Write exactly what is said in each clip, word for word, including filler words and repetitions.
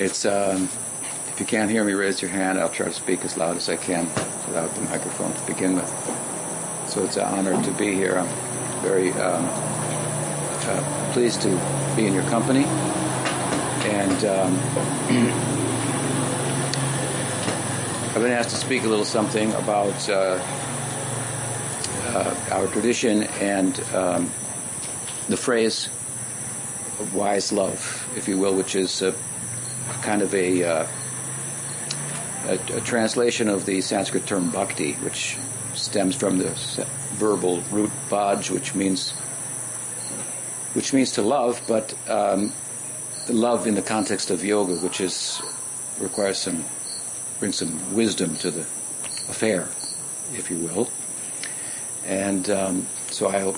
It's um, if you can't hear me, raise your hand. I'll try to speak as loud as I can without the microphone to begin with. So it's an honor to be here. I'm very um, uh, pleased to be in your company. And um, I've been asked to speak a little something about uh, uh, our tradition and um, the phrase of wise-love, if you will, which is a, kind of a, uh, a, a translation of the Sanskrit term bhakti, which stems from the verbal root bhaj, which means which means to love, but um, love in the context of yoga, which is requires some brings some wisdom to the affair, if you will. And um, so I'll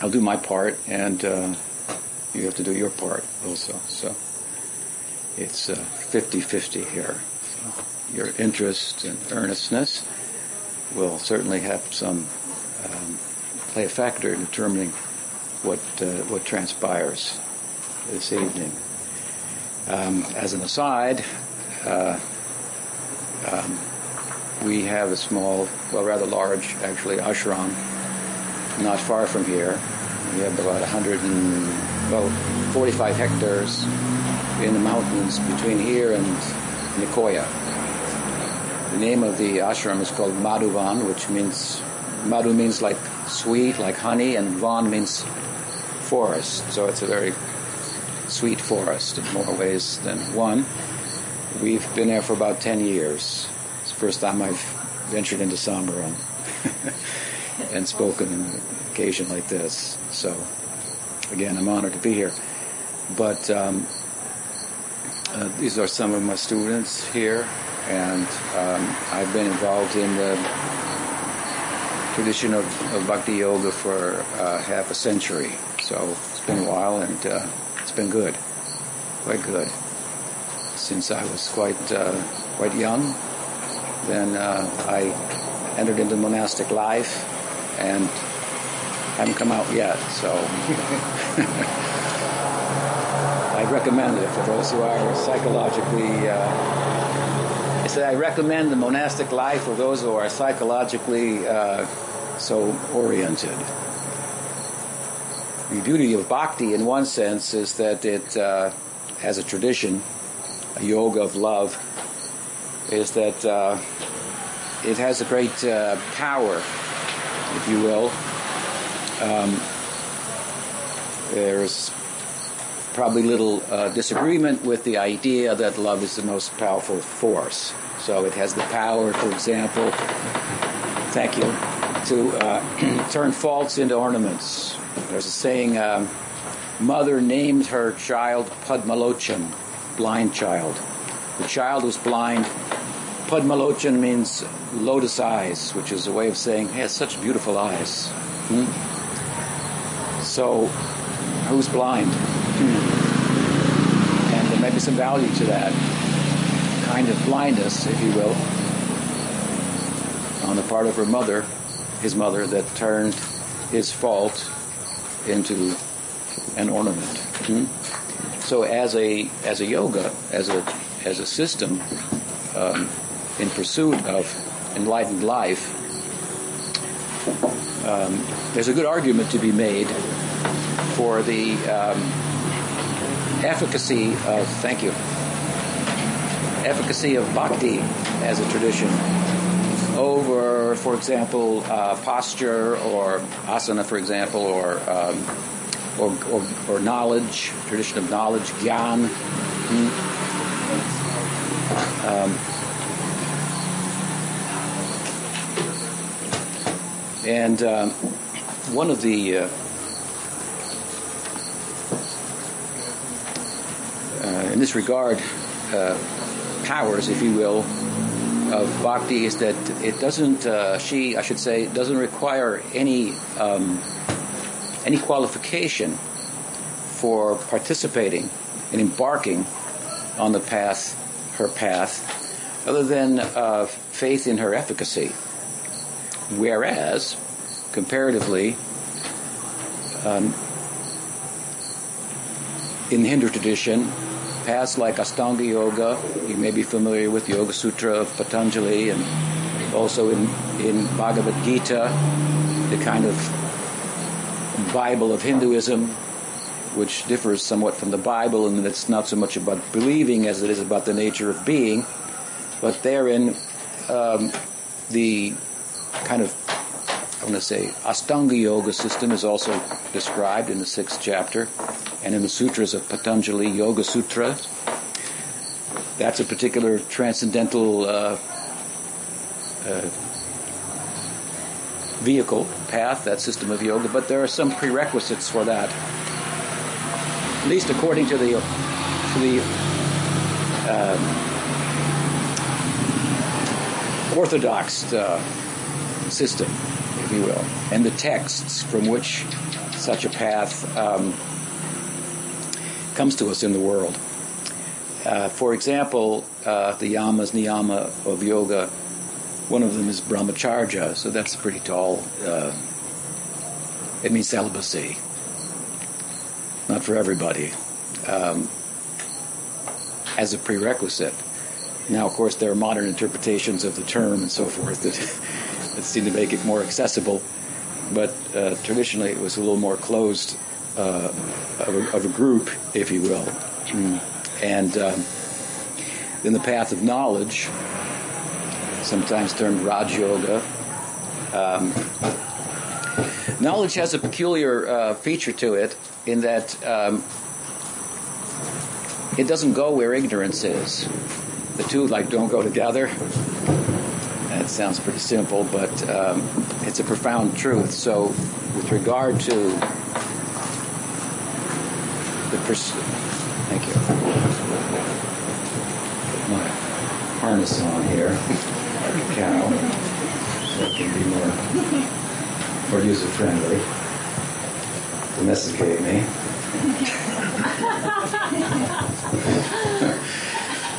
I'll do my part, and uh, you have to do your part also. So it's uh, fifty-fifty here. So your interest and earnestness will certainly have some um, play a factor in determining what uh, what transpires this evening. Um, as an aside, uh, um, we have a small, well, rather large, actually, ashram not far from here. We have about one hundred and well, forty-five hectares in the mountains between here and Nicoya. The name of the ashram is called Madhuvan, which means Madhu means like sweet, like honey, and Van means forest. So it's a very sweet forest in more ways than one. We've been there for about ten years. It's the first time I've ventured into Samara and, and spoken on an occasion like this. So, again, I'm honored to be here. But um, uh, these are some of my students here, and um, I've been involved in the tradition of, of Bhakti Yoga for uh, half a century. So it's been a while, and uh, it's been good, quite good. Since I was quite uh, quite young, then uh, I entered into monastic life, and haven't come out yet. So I recommend it for those who are psychologically. Uh, I said I recommend the monastic life for those who are psychologically uh, so oriented. The beauty of bhakti, in one sense, is that it, uh, as a tradition, a yoga of love, is that uh, it has a great uh, power, if you will. Um, there's probably little uh, disagreement with the idea that love is the most powerful force. So it has the power, for example, thank you, to uh, turn faults into ornaments. There's a saying, um, mother named her child Padmalochan, blind child. The child was blind. Padmalochan means lotus eyes, which is a way of saying, he has such beautiful eyes. Hmm? So, who's blind? Hmm. And there may be some value to that kind of blindness, if you will, on the part of her mother, his mother, that turned his fault into an ornament. Hmm? So, as a as a yoga, as a as a system, um, in pursuit of enlightened life, um, there's a good argument to be made for the um, efficacy of thank you, efficacy of bhakti as a tradition over, for example, uh, posture or asana, for example, or, um, or or or knowledge, tradition of knowledge, Gyan. Hmm. Um, and um, one of the uh, uh, in this regard uh, powers, if you will, of bhakti is that it doesn't, uh, she, I should say, doesn't require any um, any qualification for participating and embarking on the path, her path, other than uh, faith in her efficacy. Whereas, comparatively, um, in the Hindu tradition, paths like Ashtanga Yoga, you may be familiar with Yoga Sutra of Patanjali, and also in, in Bhagavad Gita, the kind of Bible of Hinduism, which differs somewhat from the Bible in that it's not so much about believing as it is about the nature of being, but therein um, the kind of, I want to say, Ashtanga Yoga system is also described in the sixth chapter and in the sutras of Patanjali, Yoga Sutra. That's a particular transcendental uh, uh, vehicle, path, that system of yoga, but there are some prerequisites for that. At least according to the, to the um, orthodox uh, system, if you will, and the texts from which such a path um, comes to us in the world. Uh, for example, uh, the yamas, niyama of yoga, one of them is brahmacharya, so that's pretty tall. Uh, it means celibacy. Not for everybody, um, as a prerequisite. Now, of course, there are modern interpretations of the term and so forth that, that seem to make it more accessible, but uh, traditionally it was a little more closed uh, of, a, of a group, if you will. And um, then the path of knowledge, sometimes termed Raj Yoga. Um, knowledge has a peculiar uh, feature to it, in that um, it doesn't go where ignorance is. The two like don't go together. That sounds pretty simple, but um, it's a profound truth. So with regard to the pers- thank you. Put my harness on here, like a cow, so it can be more, more user-friendly. Domesticate me.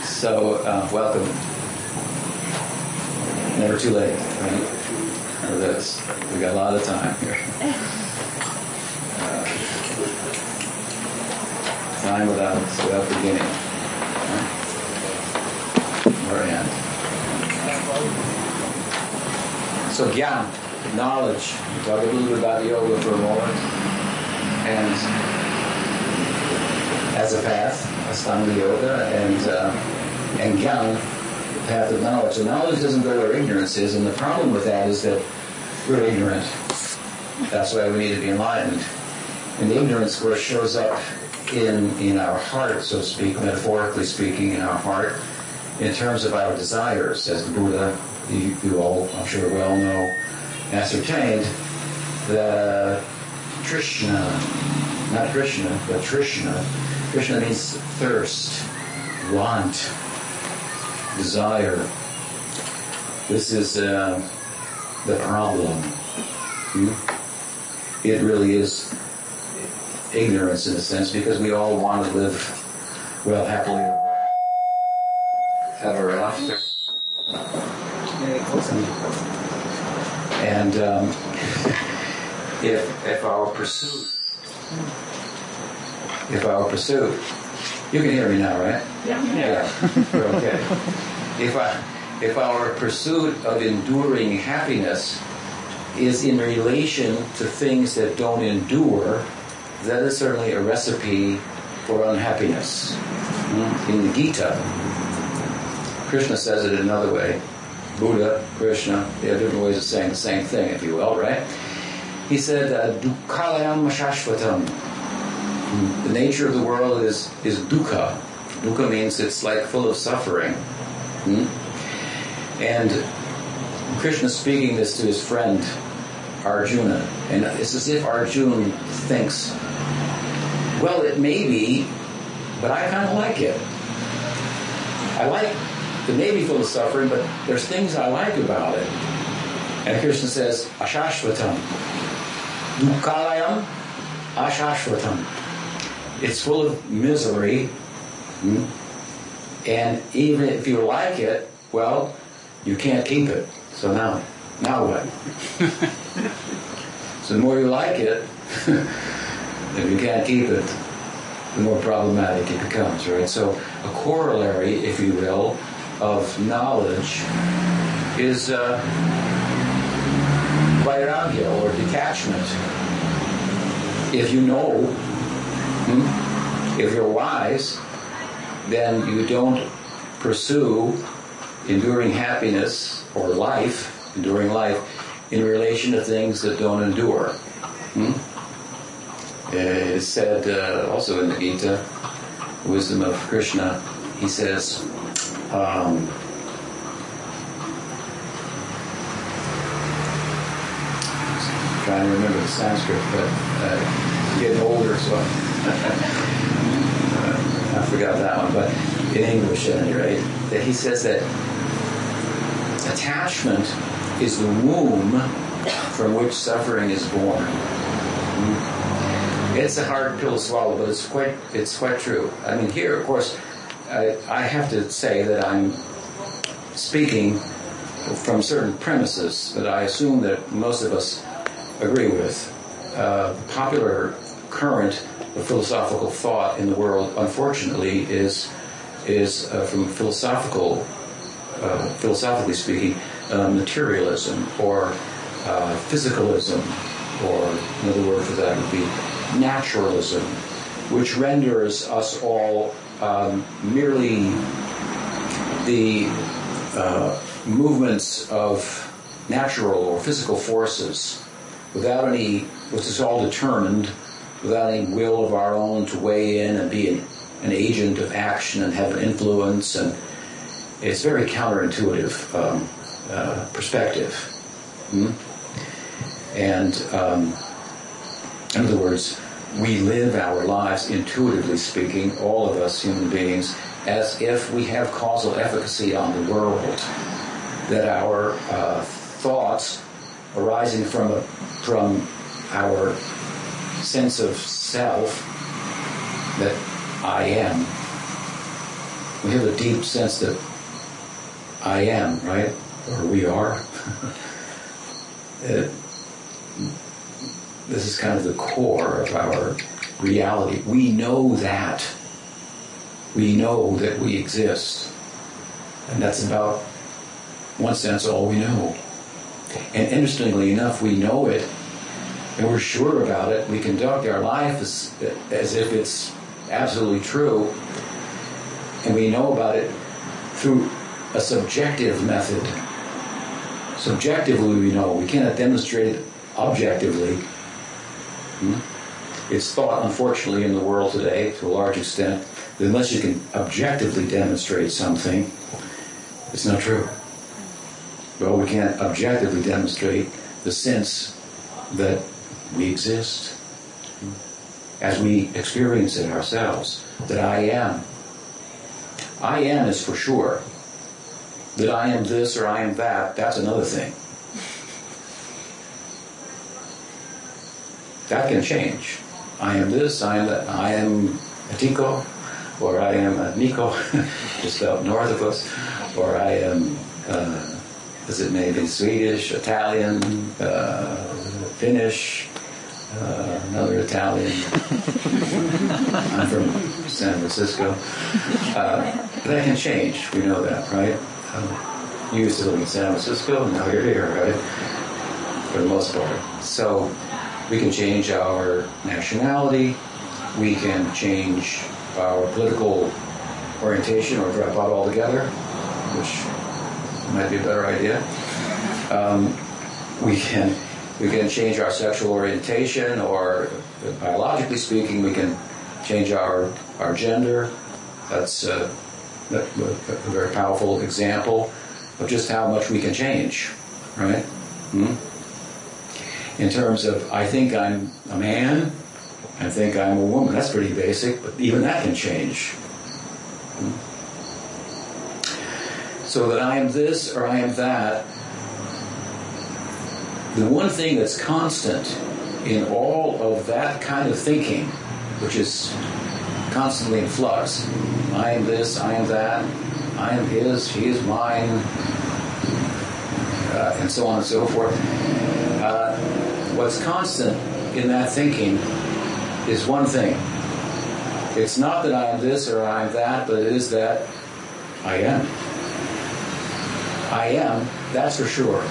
So, uh, welcome. Never too late, right? For this. We got a lot of time here. Uh, time without, without beginning. Right? Or end. So, Gyan, knowledge. We talked a little bit about yoga for a moment. And as a path, Ashtanga Yoga, and uh, and Gyan, the path of knowledge. So knowledge doesn't go where ignorance is, and the problem with that is that we're ignorant. That's why we need to be enlightened. And the ignorance where it shows up in, in our heart, so to speak, metaphorically speaking, in our heart, in terms of our desires, as the Buddha, you, you all, I'm sure, well know, ascertained that. Trishna, not Krishna, but Trishna. Trishna means thirst, want, desire. This is uh, the problem. Hmm? It really is ignorance in a sense, because we all want to live well, happily ever after. And um, If, if our pursuit, if our pursuit, you can hear me now, right? Yeah. Yeah. We're okay. If I, if our pursuit of enduring happiness is in relation to things that don't endure, that is certainly a recipe for unhappiness. In the Gita, Krishna says it another way. Buddha, Krishna, they have different ways of saying the same thing, if you will, right? He said, uh, Mukhalayam Ashashvatam. The nature of the world is, is dukkha. Dukkha means it's like full of suffering. Hmm? And Krishna speaking this to his friend Arjuna. And it's as if Arjuna thinks, well, it may be, but I kind of like it. I like the maybe full of suffering, but there's things I like about it. And Krishna says, Ashashvatam. Mukhalayam Ashashvatam. It's full of misery, and even if you like it, well, you can't keep it. So now, now what? So the more you like it, if you can't keep it, the more problematic it becomes, right? So a corollary, if you will, of knowledge is uh, vairagya, or detachment. If you know, hmm, if you're wise, then you don't pursue enduring happiness or life, enduring life, in relation to things that don't endure. Hmm? It is said uh, also in the Gita, Wisdom of Krishna, he says, um, I'm trying to remember the Sanskrit, but uh, I'm getting older, so I, uh, I forgot that one, but in English at any rate, that he says that attachment is the womb from which suffering is born. Hmm? It's a hard pill to swallow, but it's quite, it's quite true. I mean, here, of course, I, I have to say that I'm speaking from certain premises that I assume that most of us agree with. Uh, the popular current of philosophical thought in the world, unfortunately, is, is uh, from philosophical, uh, philosophically speaking, uh, materialism or uh, physicalism, or another word for that would be naturalism, which renders us all um, merely the uh, movements of natural or physical forces, without any, which is all determined, without any will of our own to weigh in and be an, an agent of action and have an influence. And it's very counterintuitive um, uh, perspective. Hmm? And um, in other words, we live our lives, intuitively speaking, all of us human beings, as if we have causal efficacy on the world, that our uh, thoughts arising from a, from our sense of self, that I am. We have a deep sense that I am, right? Or we are. it, This is kind of the core of our reality. We know that. We know that we exist. And that's about, in one sense, all we know. And interestingly enough, we know it, and we're sure about it. We conduct our life as, as if it's absolutely true. And we know about it through a subjective method. Subjectively, we know. We cannot demonstrate it objectively. It's thought, unfortunately, in the world today, to a large extent, that unless you can objectively demonstrate something, it's not true. Well, we can't objectively demonstrate the sense that we exist as we experience it ourselves, that I am. I am is for sure. That I am this or I am that, that's another thing. That can change. I am this, I am that, I am a Tico, or I am a Nico, just out north of us, or I am, uh, as it may be, Swedish, Italian, uh, Finnish, uh, another Italian. I'm from San Francisco. Uh, that can change, we know that, right? Um, you used to live in San Francisco, now you're here, right? For the most part. So, we can change our nationality, we can change our political orientation or drop out altogether, which might be a better idea. Um, we can we can change our sexual orientation, or biologically speaking, we can change our, our gender. That's a, a, a very powerful example of just how much we can change, right? Hmm? In terms of, I think I'm a man, I think I'm a woman. That's pretty basic, but even that can change. So that I am this or I am that, the one thing that's constant in all of that kind of thinking, which is constantly in flux, I am this, I am that, I am his, he is mine, uh, and so on and so forth. Uh, what's constant in that thinking is one thing, It's not that I am this or I am that, but it is that I am. I am, that's for sure.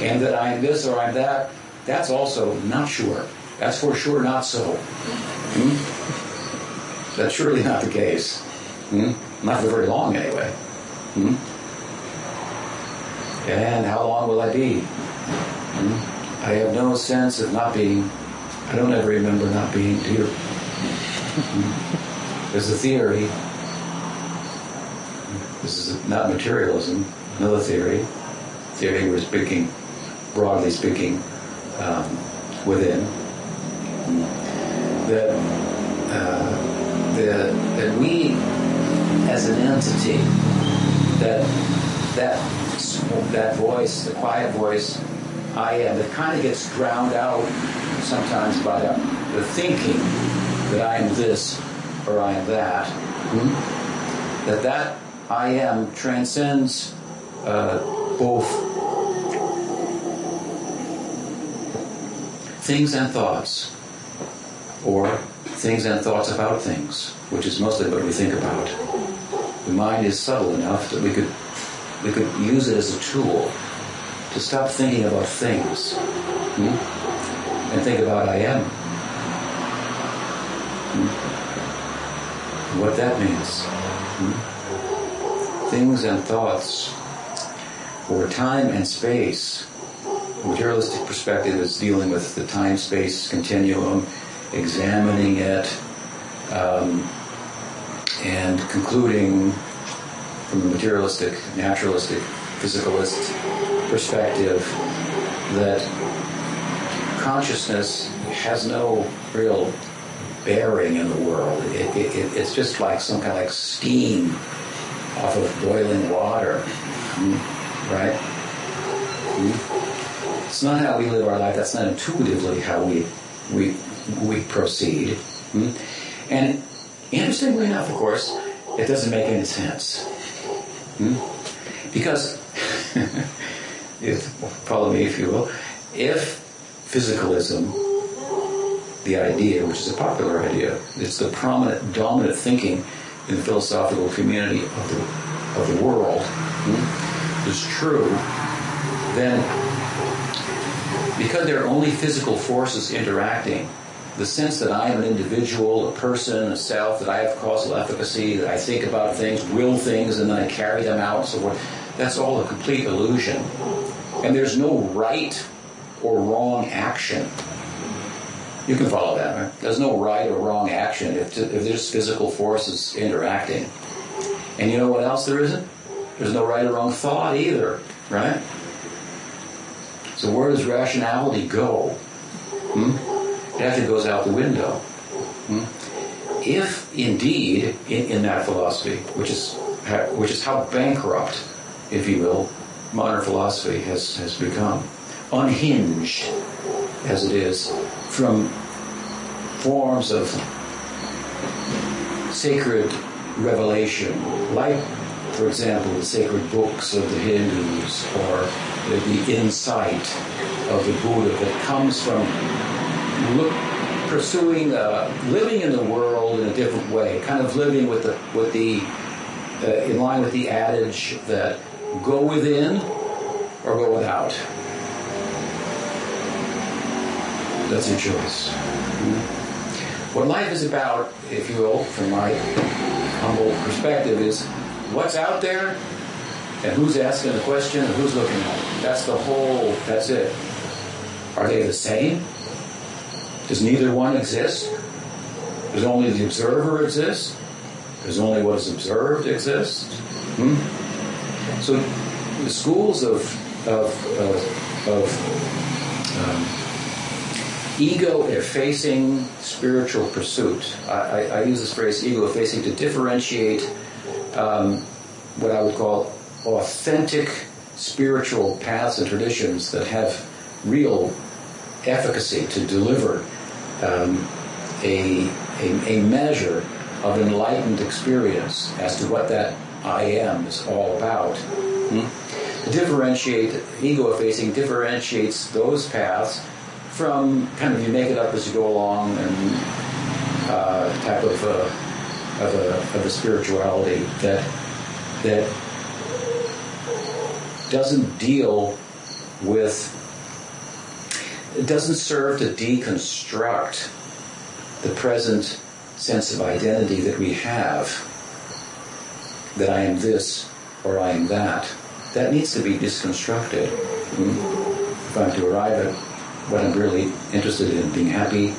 And that I am this or I am that, that's also not sure. That's for sure not so. Hmm? That's surely not the case. Hmm? Not for very long, anyway. Hmm? And how long will I be? Hmm? I have no sense of not being. I don't ever remember not being here. Hmm? There's a theory. This is not materialism. Another theory. Theory we're speaking, broadly speaking, um, within. That, uh, that that we as an entity, that that that voice, the quiet voice, I am, that kind of gets drowned out sometimes by the, the thinking that I am this or I am that. Hmm? That that I am transcends uh, both things and thoughts. Or things and thoughts about things, which is mostly what we think about. The mind is subtle enough that we could we could use it as a tool to stop thinking about things, hmm? and think about I am. Hmm? And what that means. Hmm? Things and thoughts, or time and space. The materialistic perspective is dealing with the time-space continuum, examining it, um, and concluding from a materialistic, naturalistic, physicalist perspective that consciousness has no real bearing in the world. It, it, it, it's just like some kind of like steam off of boiling water, right? It's not how we live our life. That's not intuitively how we we. we proceed. Hmm? And interestingly enough, of course, it doesn't make any sense. Hmm? Because, if, follow me if you will, if physicalism, the idea, which is a popular idea, it's the prominent, dominant thinking in the philosophical community of the, of the world, hmm? is true, then because there are only physical forces interacting, the sense that I am an individual, a person, a self, that I have causal efficacy, that I think about things, will things, and then I carry them out, and so forth, that's all a complete illusion. And there's no right or wrong action. You can follow that, right? There's no right or wrong action if, if there's physical forces interacting. And you know what else there isn't? There's no right or wrong thought either, right? So where does rationality go? Hmm? It actually goes out the window. Hmm? If indeed, in, in that philosophy, which is which is how bankrupt, if you will, modern philosophy has, has become, unhinged as it is from forms of sacred revelation, like, for example, the sacred books of the Hindus, or the insight of the Buddha that comes from Look, pursuing uh, living in the world in a different way, kind of living with the with the uh, in line with the adage that go within or go without. That's your choice. Mm-hmm. What life is about, if you will, from my humble perspective, is what's out there and who's asking the question and who's looking at it. That's the whole. That's it. Are they the same? Does neither one exist? Does only the observer exist? Does only what is observed exist? Hmm? So the schools of of of, of um, ego-effacing spiritual pursuit. I, I, I use this phrase ego-effacing to differentiate um, what I would call authentic spiritual paths and traditions that have real efficacy to deliver Um, a, a a measure of enlightened experience as to what that I am is all about. Hmm? To differentiate, ego-effacing differentiates those paths from kind of you make it up as you go along and uh, type of a, of a of a spirituality that that doesn't deal with, it doesn't serve to deconstruct the present sense of identity that we have, that I am this or I am that. That needs to be disconstructed if I'm to arrive at what I'm really interested in, being happy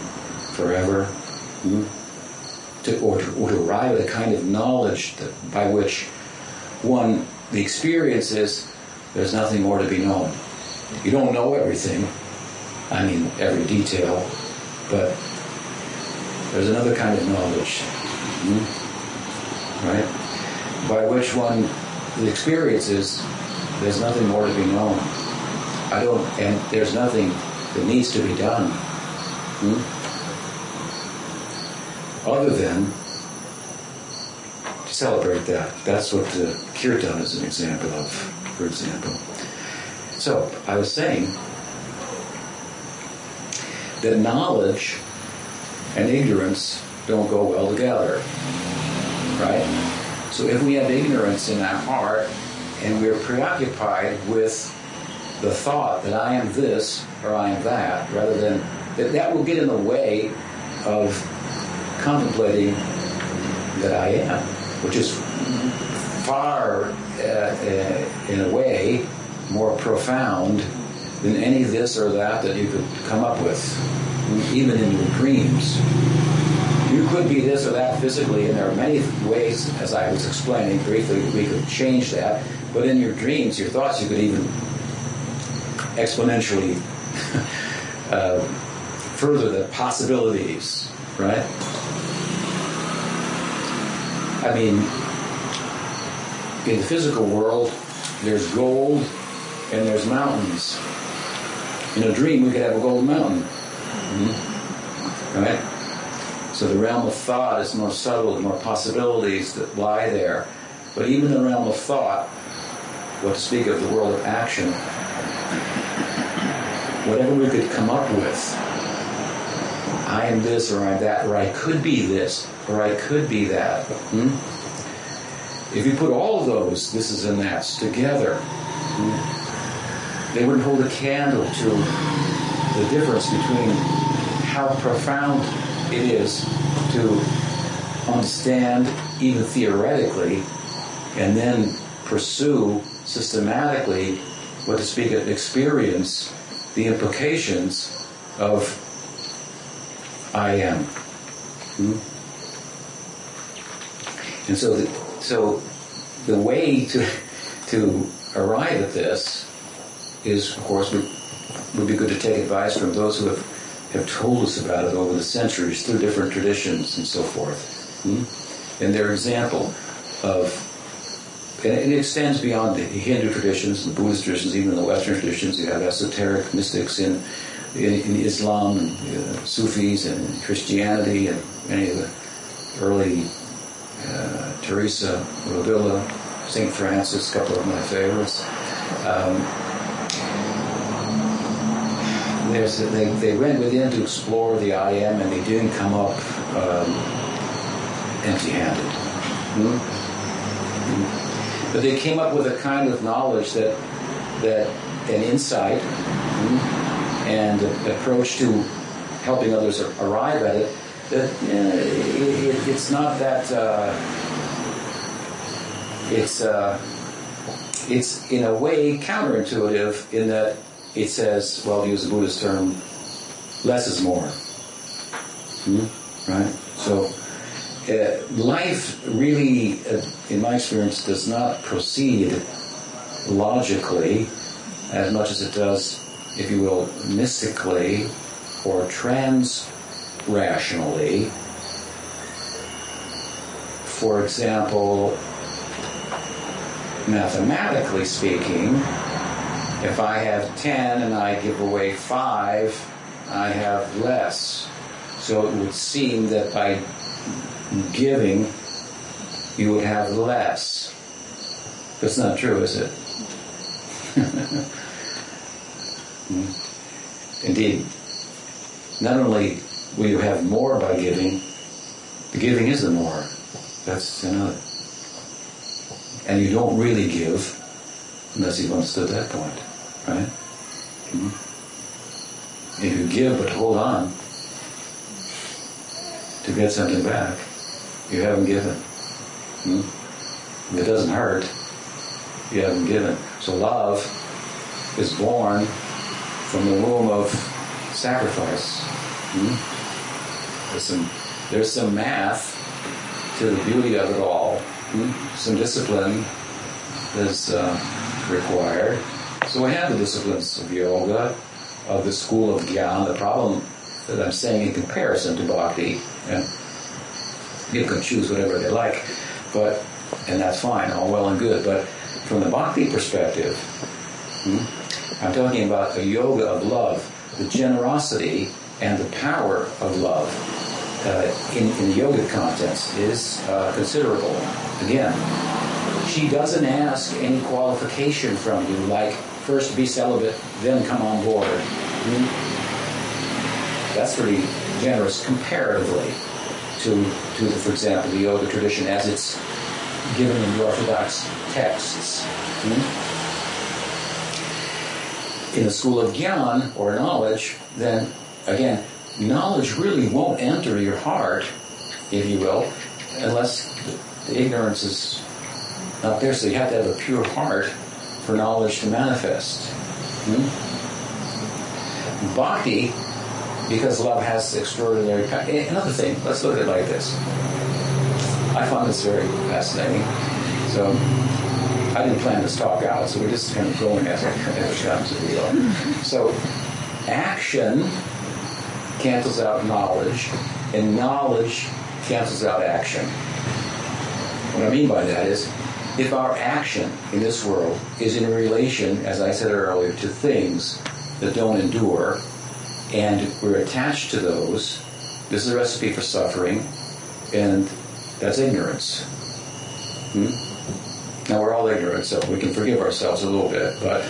forever, to, or, to, or to arrive at a kind of knowledge that, by which, one, the experience is there's nothing more to be known. You don't know everything, I mean every detail, but there's another kind of knowledge, right? By which one, the experience is there's nothing more to be known. I don't, and there's nothing that needs to be done, hmm? other than to celebrate that. That's what the Kirtan is an example of, for example. So I was saying that knowledge and ignorance don't go well together, right? So if we have ignorance in our heart and we're preoccupied with the thought that I am this or I am that, rather than that, that will get in the way of contemplating that I am, which is far, uh, uh, in a way, more profound than any this or that that you could come up with, even in your dreams. You could be this or that physically, and there are many ways, as I was explaining briefly, we could change that. But in your dreams, your thoughts, you could even exponentially uh, further the possibilities, right? I mean, in the physical world, there's gold and there's mountains. In a dream, we could have a gold mountain. Mm-hmm. Right? So the realm of thought is more subtle, the more possibilities that lie there. But even the realm of thought, what to speak of the world of action, whatever we could come up with, I am this or I am that, or I could be this or I could be that. Hmm? If you put all of those thises and that's together, hmm, they wouldn't hold a candle to the difference between how profound it is to understand, even theoretically, and then pursue systematically, what to speak of experience, the implications of I am. Hmm? And so, the, so the way to to arrive at this is, of course, we. It would be good to take advice from those who have, have told us about it over the centuries through different traditions and so forth. Hmm? And their example of, and it extends beyond the Hindu traditions, the Buddhist traditions, even the Western traditions. You have esoteric mystics in in, in Islam, and uh, Sufis, and Christianity, and many of the early uh, Teresa, Rodilla, Saint Francis, a couple of my favorites. Um, There's, they, they went within to explore the I am, and they didn't come up um, empty-handed. Hmm? Hmm. But they came up with a kind of knowledge that, that an insight hmm, and a, approach to helping others arrive at it, that uh, it, it, it's not that uh, it's uh, it's in a way counterintuitive in that. It says, well, to use the Buddhist term, less is more. Hmm? Right? So, uh, life really, uh, in my experience, does not proceed logically as much as it does, if you will, mystically or trans-rationally. For example, mathematically speaking, if I have ten and I give away five, I have less. So it would seem that by giving, you would have less. But it's not true, is it? Indeed. Not only will you have more by giving, The giving is the more. That's another. And you don't really give unless you've understood that point, right? Mm-hmm. If you give but hold on to get something back, you haven't given. Mm-hmm. If it doesn't hurt, you haven't given. So love is born from the womb of sacrifice. Mm-hmm. There's some, there's some math to the beauty of it all. Mm-hmm. Some discipline is uh, required. So we have the disciplines of yoga, of the school of Gyan. The problem that I'm saying in comparison to Bhakti, and people can choose whatever they like, but and that's fine, all well and good. But from the Bhakti perspective, mm-hmm, I'm talking about the yoga of love, the generosity and the power of love. Uh, in, in the yoga context is uh, considerable. Again, she doesn't ask any qualification from you, like first be celibate, then come on board. Mm-hmm. That's pretty generous comparatively to, to the, for example, the yoga tradition as it's given in the Orthodox texts. Mm-hmm. In the school of Gyan, or knowledge, then again, knowledge really won't enter your heart, if you will, unless the ignorance is not there. So you have to have a pure heart for knowledge to manifest. Hmm? Bhakti, because love has extraordinary power. Another thing, let's look at it like this. I found this very fascinating. So I didn't plan this talk out, so we're just kind of going as it comes, if you will. So action cancels out knowledge, and knowledge cancels out action. What I mean by that is, if our action in this world is in relation, as I said earlier, to things that don't endure, and we're attached to those, this is a recipe for suffering, and that's ignorance. Hmm? Now, we're all ignorant, so we can forgive ourselves a little bit, but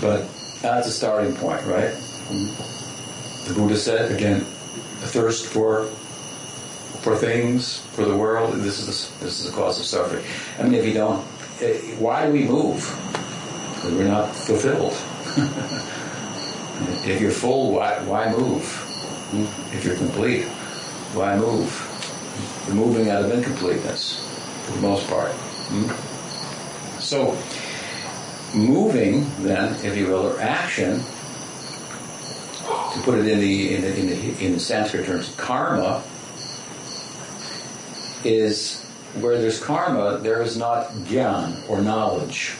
but that's a starting point, right? Hmm? The Buddha said, again, a thirst for for things, for the world, this is the, this is the cause of suffering. I mean, if you don't, why do we move? Because we're not fulfilled. If you're full, why, why move? If you're complete, why move? We're moving out of incompleteness, for the most part. So, moving, then, if you will, or action, to put it in the in the, in the in the Sanskrit terms, karma is where there's karma, there is not gyan or knowledge.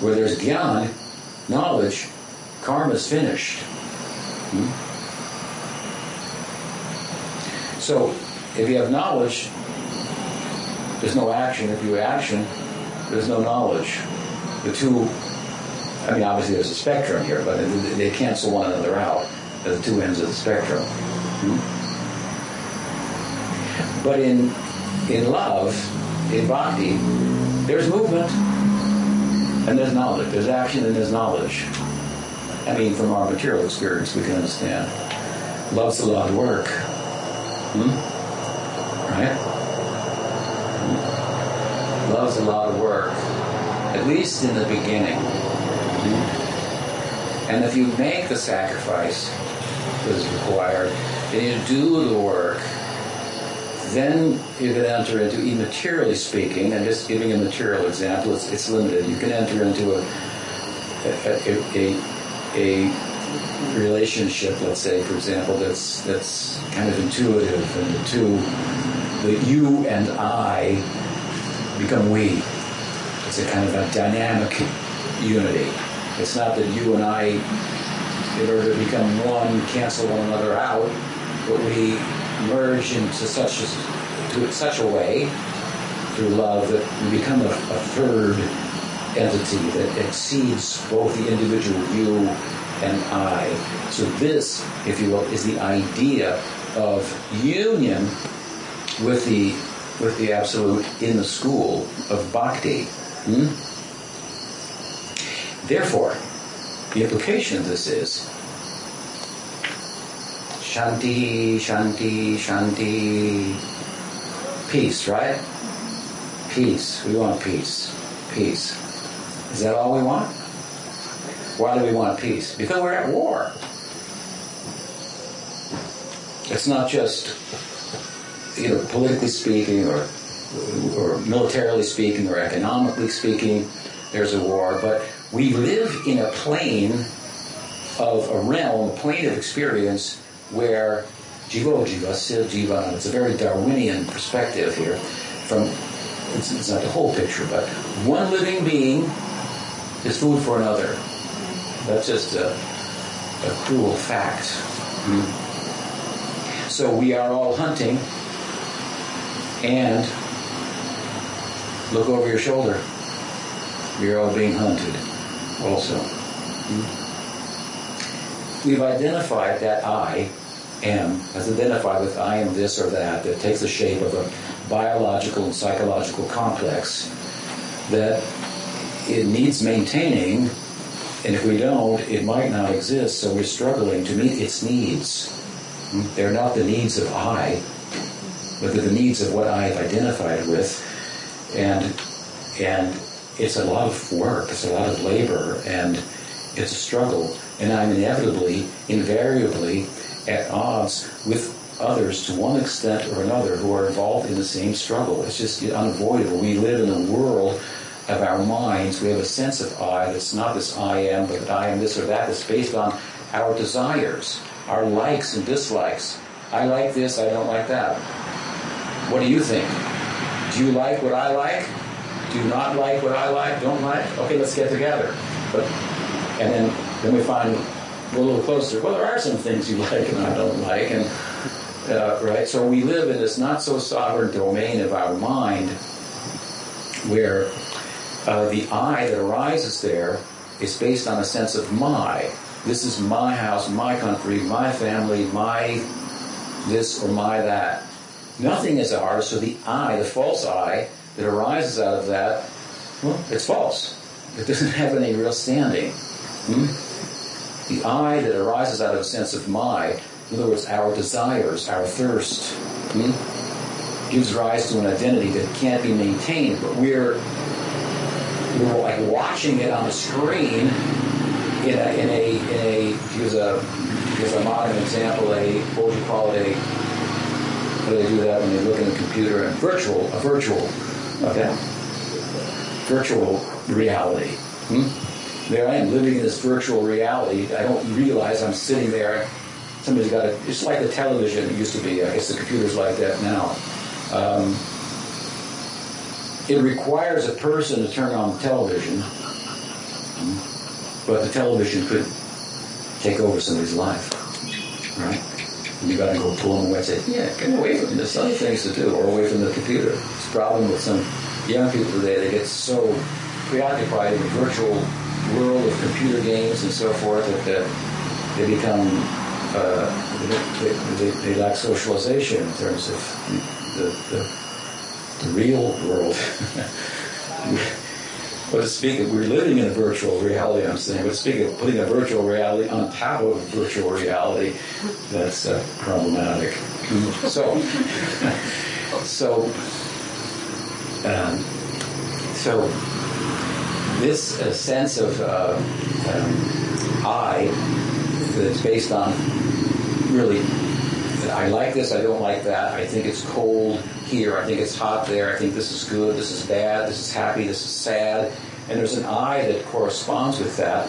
Where there's gyan, knowledge, karma is finished. Hmm? So, if you have knowledge, there's no action. If you have action, there's no knowledge. The two. I mean, obviously there's a spectrum here, but they cancel one another out at the two ends of the spectrum. Hmm? But in in love, in bhakti, there's movement and there's knowledge. There's action and there's knowledge. I mean, from our material experience, we can understand. Love's a lot of work. Hmm? Right? Hmm? Love's a lot of work, at least in the beginning. And if you make the sacrifice that is required, and you do the work, then you can enter into, materially speaking, and just giving a material example, it's, it's limited. You can enter into a, a, a, a relationship, let's say, for example, that's that's kind of intuitive, and the two, the you and I, become we. It's a kind of a dynamic unity. It's not that you and I, in order to become one, cancel one another out, but we merge into such a, to such a way through love that we become a, a third entity that exceeds both the individual you and I. So this, if you will, is the idea of union with the with the absolute in the school of bhakti. Hmm? Therefore, the implication of this is Shanti, shanti, shanti. Peace, right? Peace. We want peace. Peace. Is that all we want? Why do we want peace? Because we're at war. It's not just, you know, politically speaking or or militarily speaking or economically speaking, there's a war, but we live in a plane of a realm, a plane of experience where jiva, jiva, siv, jiva, and it's a very Darwinian perspective here. From it's, it's not the whole picture, but one living being is food for another. That's just a, a cruel fact. Mm. So we are all hunting, and look over your shoulder. You're all being hunted also. Mm. We've identified that I am, as identified with I am this or that, that takes the shape of a biological and psychological complex that it needs maintaining, and if we don't, it might not exist, so we're struggling to meet its needs. Mm. They're not the needs of I, but they're the needs of what I've identified with, and and it's a lot of work, it's a lot of labor, and it's a struggle, and I'm inevitably, invariably at odds with others to one extent or another who are involved in the same struggle. It's just unavoidable. We live in a world of our minds. We have a sense of I that's not this I am, but I am this or that, that's based on our desires, our likes and dislikes. I like this, I don't like that. What do you think? Do you like what I like? Do you not like what I like? Don't like? Okay, let's get together. But, and then, then we find a little closer. Well, there are some things you like and I don't like, and uh, right. So we live in this not so sovereign domain of our mind, where uh, the I that arises there is based on a sense of my. This is my house, my country, my family, my this or my that. Nothing is ours, so the I, the false I, that arises out of that, well, it's false. It doesn't have any real standing. Hmm? The I that arises out of a sense of my, in other words, our desires, our thirst, hmm, gives rise to an identity that can't be maintained, but we're, we're like watching it on the screen in a, in a, in a, use a, use a modern example, a, what would you call it, a, But they do that when they look in the computer and virtual, a virtual, okay, virtual reality. Hmm? There I am living in this virtual reality. I don't realize I'm sitting there. Somebody's got it. It's like the television it used to be. I guess the computer's like that now. Um, it requires a person to turn on television, but the television could take over somebody's life, right? You got to go pull them away and say, yeah, get away from this. Other things to do, or away from the computer. It's a problem with some young people today. They get so preoccupied in the virtual world of computer games and so forth that they, they become, uh, they, they, they lack socialization in terms of the, the, the real world. But to speak of, we're living in a virtual reality, I'm saying, but speaking of putting a virtual reality on top of a virtual reality, that's uh, problematic. So, so, um, so this uh, sense of uh, um, I that's based on really, I like this, I don't like that, I think it's cold here, I think it's hot there, I think this is good, this is bad, this is happy, this is sad, and there's an I that corresponds with that.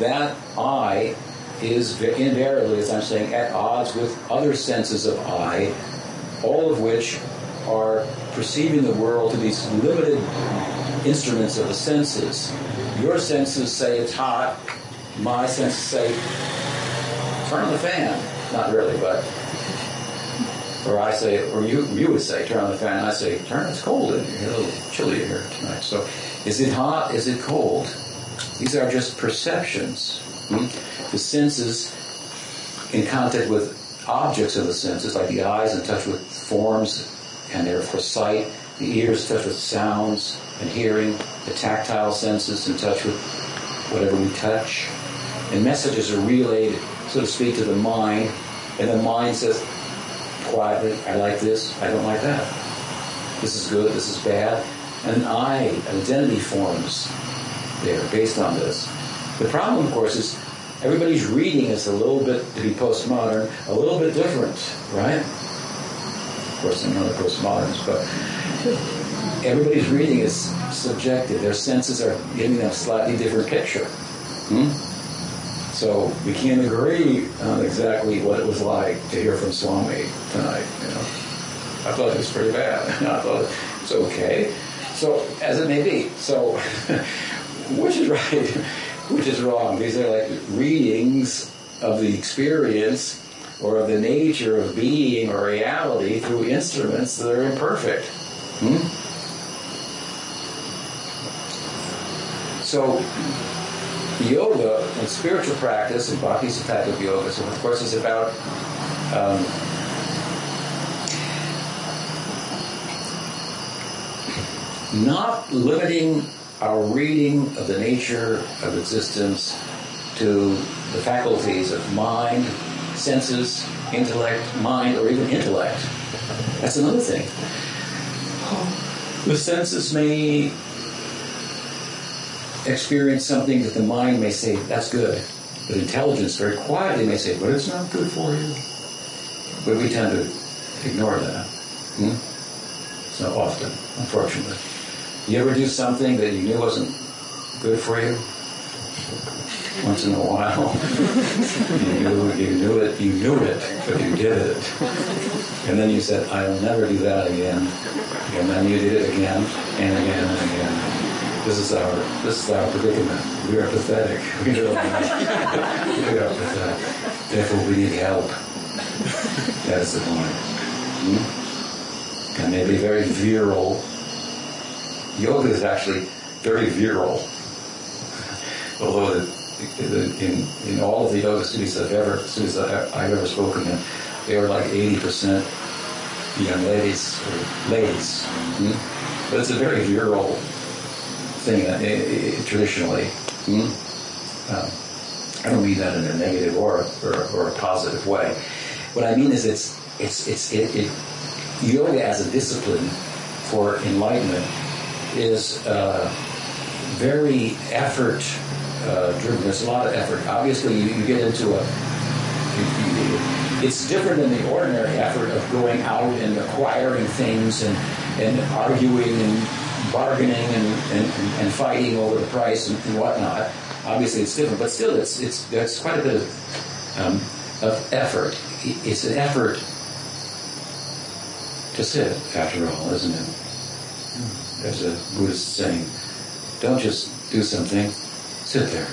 That I is invariably, as I'm saying, at odds with other senses of I, all of which are perceiving the world to these limited instruments of the senses. Your senses say it's hot, my senses say, turn on the fan. Not really, but... Or I say, or you you would say, turn on the fan, and I say, turn, it's cold in here, a little chilly here tonight. So, is it hot, is it cold? These are just perceptions. Hmm? The senses in contact with objects of the senses, like the eyes in touch with forms, and therefore sight, the ears in touch with sounds and hearing, the tactile senses in touch with whatever we touch, and messages are relayed, so to speak, to the mind And the mind says, quietly, I like this, I don't like that. This is good, this is bad. And an I, an identity forms there based on this. The problem, of course, is everybody's reading is a little bit, to be postmodern, a little bit different, right? Of course, I'm not a postmodernist, but everybody's reading is subjective. Their senses are giving them a slightly different picture. Hmm? So we can't agree on exactly what it was like to hear from Swami tonight. You know, I thought it was pretty bad. I thought it's okay. So as it may be. So which is right, which is wrong? These are like readings of the experience or of the nature of being or reality through instruments that are imperfect. Hmm? So. Yoga and spiritual practice and bhakti-sattvic yoga, so of course, is about um, not limiting our reading of the nature of existence to the faculties of mind, senses, intellect, mind, or even intellect. That's another thing. The senses may experience something that the mind may say, that's good. But intelligence very quietly may say, but it's not good for you. But we tend to ignore that. Hmm? So often, unfortunately. You ever do something that you knew wasn't good for you? Once in a while. you, you knew it, you knew it, but you did it. And then you said, I'll never do that again. And then you did it again, and again, and again. This is our this is our predicament. We are pathetic. We, don't know. We are pathetic. Therefore, we need help. That is the point. Hmm? And they be very virile. Yoga is actually very virile. Although the, the, in in all of the yoga studies I've ever studies I've, I've ever spoken in, they were like eighty percent young ladies or ladies. Hmm? But it's a very virile thing uh, uh, traditionally. Hmm? Um, I don't mean that in a negative or a, or, a, or a positive way. What I mean is it's it's it's it, it, yoga as a discipline for enlightenment is uh, very effort uh, driven. There's a lot of effort. Obviously, you, you get into a you, you, it's different than the ordinary effort of going out and acquiring things and and arguing and bargaining and, and, and fighting over the price and, and whatnot. Obviously, it's different, but still, it's it's there's quite a bit of, um, of effort. It's an effort to sit, after all, isn't it? There's a Buddhist saying, don't just do something, sit there.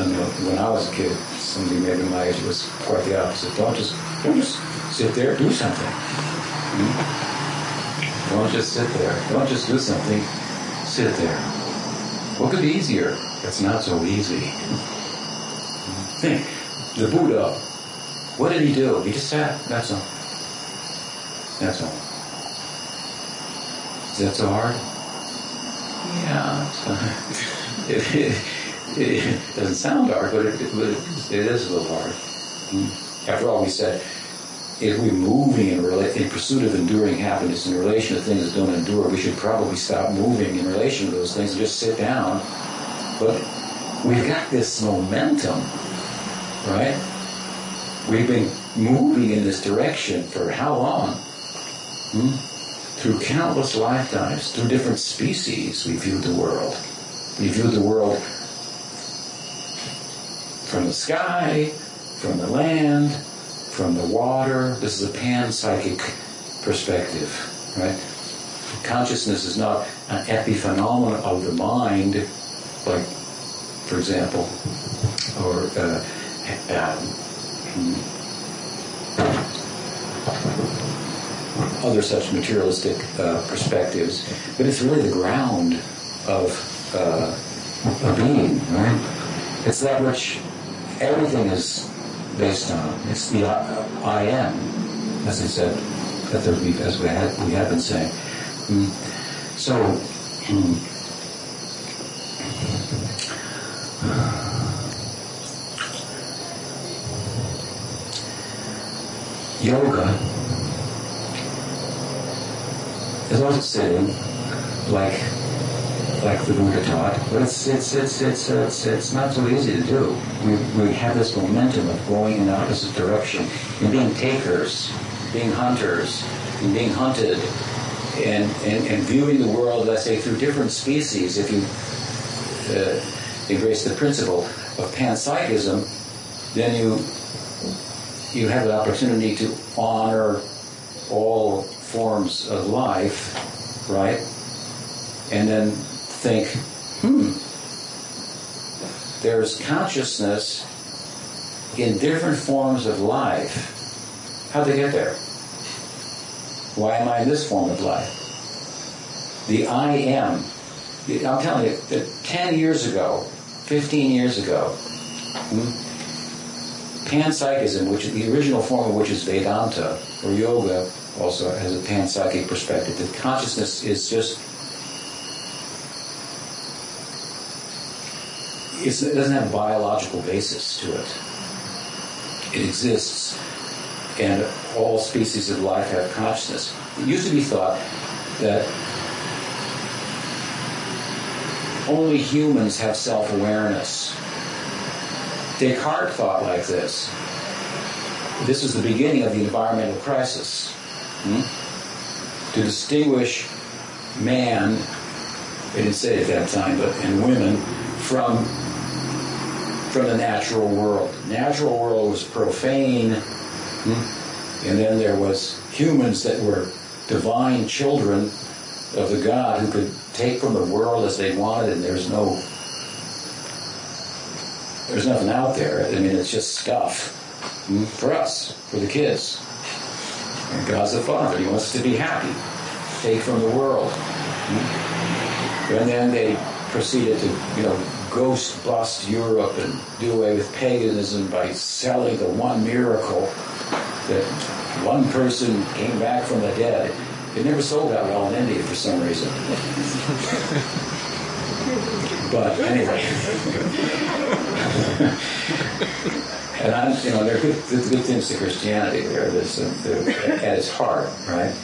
And when I was a kid, somebody maybe my age was quite the opposite. Don't just, don't just sit there, do something. Hmm? Don't just sit there. Don't just do something. Sit there. What could be easier? It's not so easy. Think. The Buddha, what did he do? He just sat. That's all. That's all. Is that so hard? Yeah. It's hard. it, it, it doesn't sound hard, but it, it, it is a little hard. After all, we said, if we're moving in, rela- in pursuit of enduring happiness in relation to things that don't endure, we should probably stop moving in relation to those things and just sit down. But we've got this momentum, right? We've been moving in this direction for how long? Hmm? Through countless lifetimes, through different species, we viewed the world. We viewed the world from the sky, from the land, from the water. This is a panpsychic perspective, right? Consciousness is not an epiphenomenon of the mind, like, for example, or uh, um, other such materialistic uh, perspectives, but it's really the ground of uh, a being, right? It's that which everything is based on. It's the uh, I am, as I said, that there be, as we had, we have been saying. Mm. So, mm. yoga is not sitting like like the Buddha taught, but it's it's it's it's it's, it's not so easy to do. We we have this momentum of going in the opposite direction and being takers, being hunters, and being hunted, and, and, and viewing the world, let's say, through different species. If you uh, embrace the principle of panpsychism, then you you have the opportunity to honor all forms of life, right? And then think, hmm, there's consciousness in different forms of life. How'd they get there? Why am I in this form of life? The I am. I'm telling you, that ten years ago, fifteen years ago, hmm, panpsychism, which is the original form of which is Vedanta, or yoga, also has a panpsychic perspective. That consciousness is just, it's, it doesn't have a biological basis to it. It exists, and all species of life have consciousness. It used to be thought that only humans have self-awareness. Descartes thought like this. This is the beginning of the environmental crisis. Hmm? To distinguish man, they didn't say it at that time, but and women from from the natural world. Natural world was profane, hmm? and then there was humans that were divine children of the God who could take from the world as they wanted, and there's no. There's nothing out there. I mean, it's just stuff for us, for the kids. And God's the Father. He wants us to be happy. Take from the world. And then they proceeded to, you know, ghost bust Europe and do away with paganism by selling the one miracle that one person came back from the dead. It never sold that well in India for some reason. But anyway. And I'm, you know, there are good, good things to Christianity there, that's, uh, at its heart, right?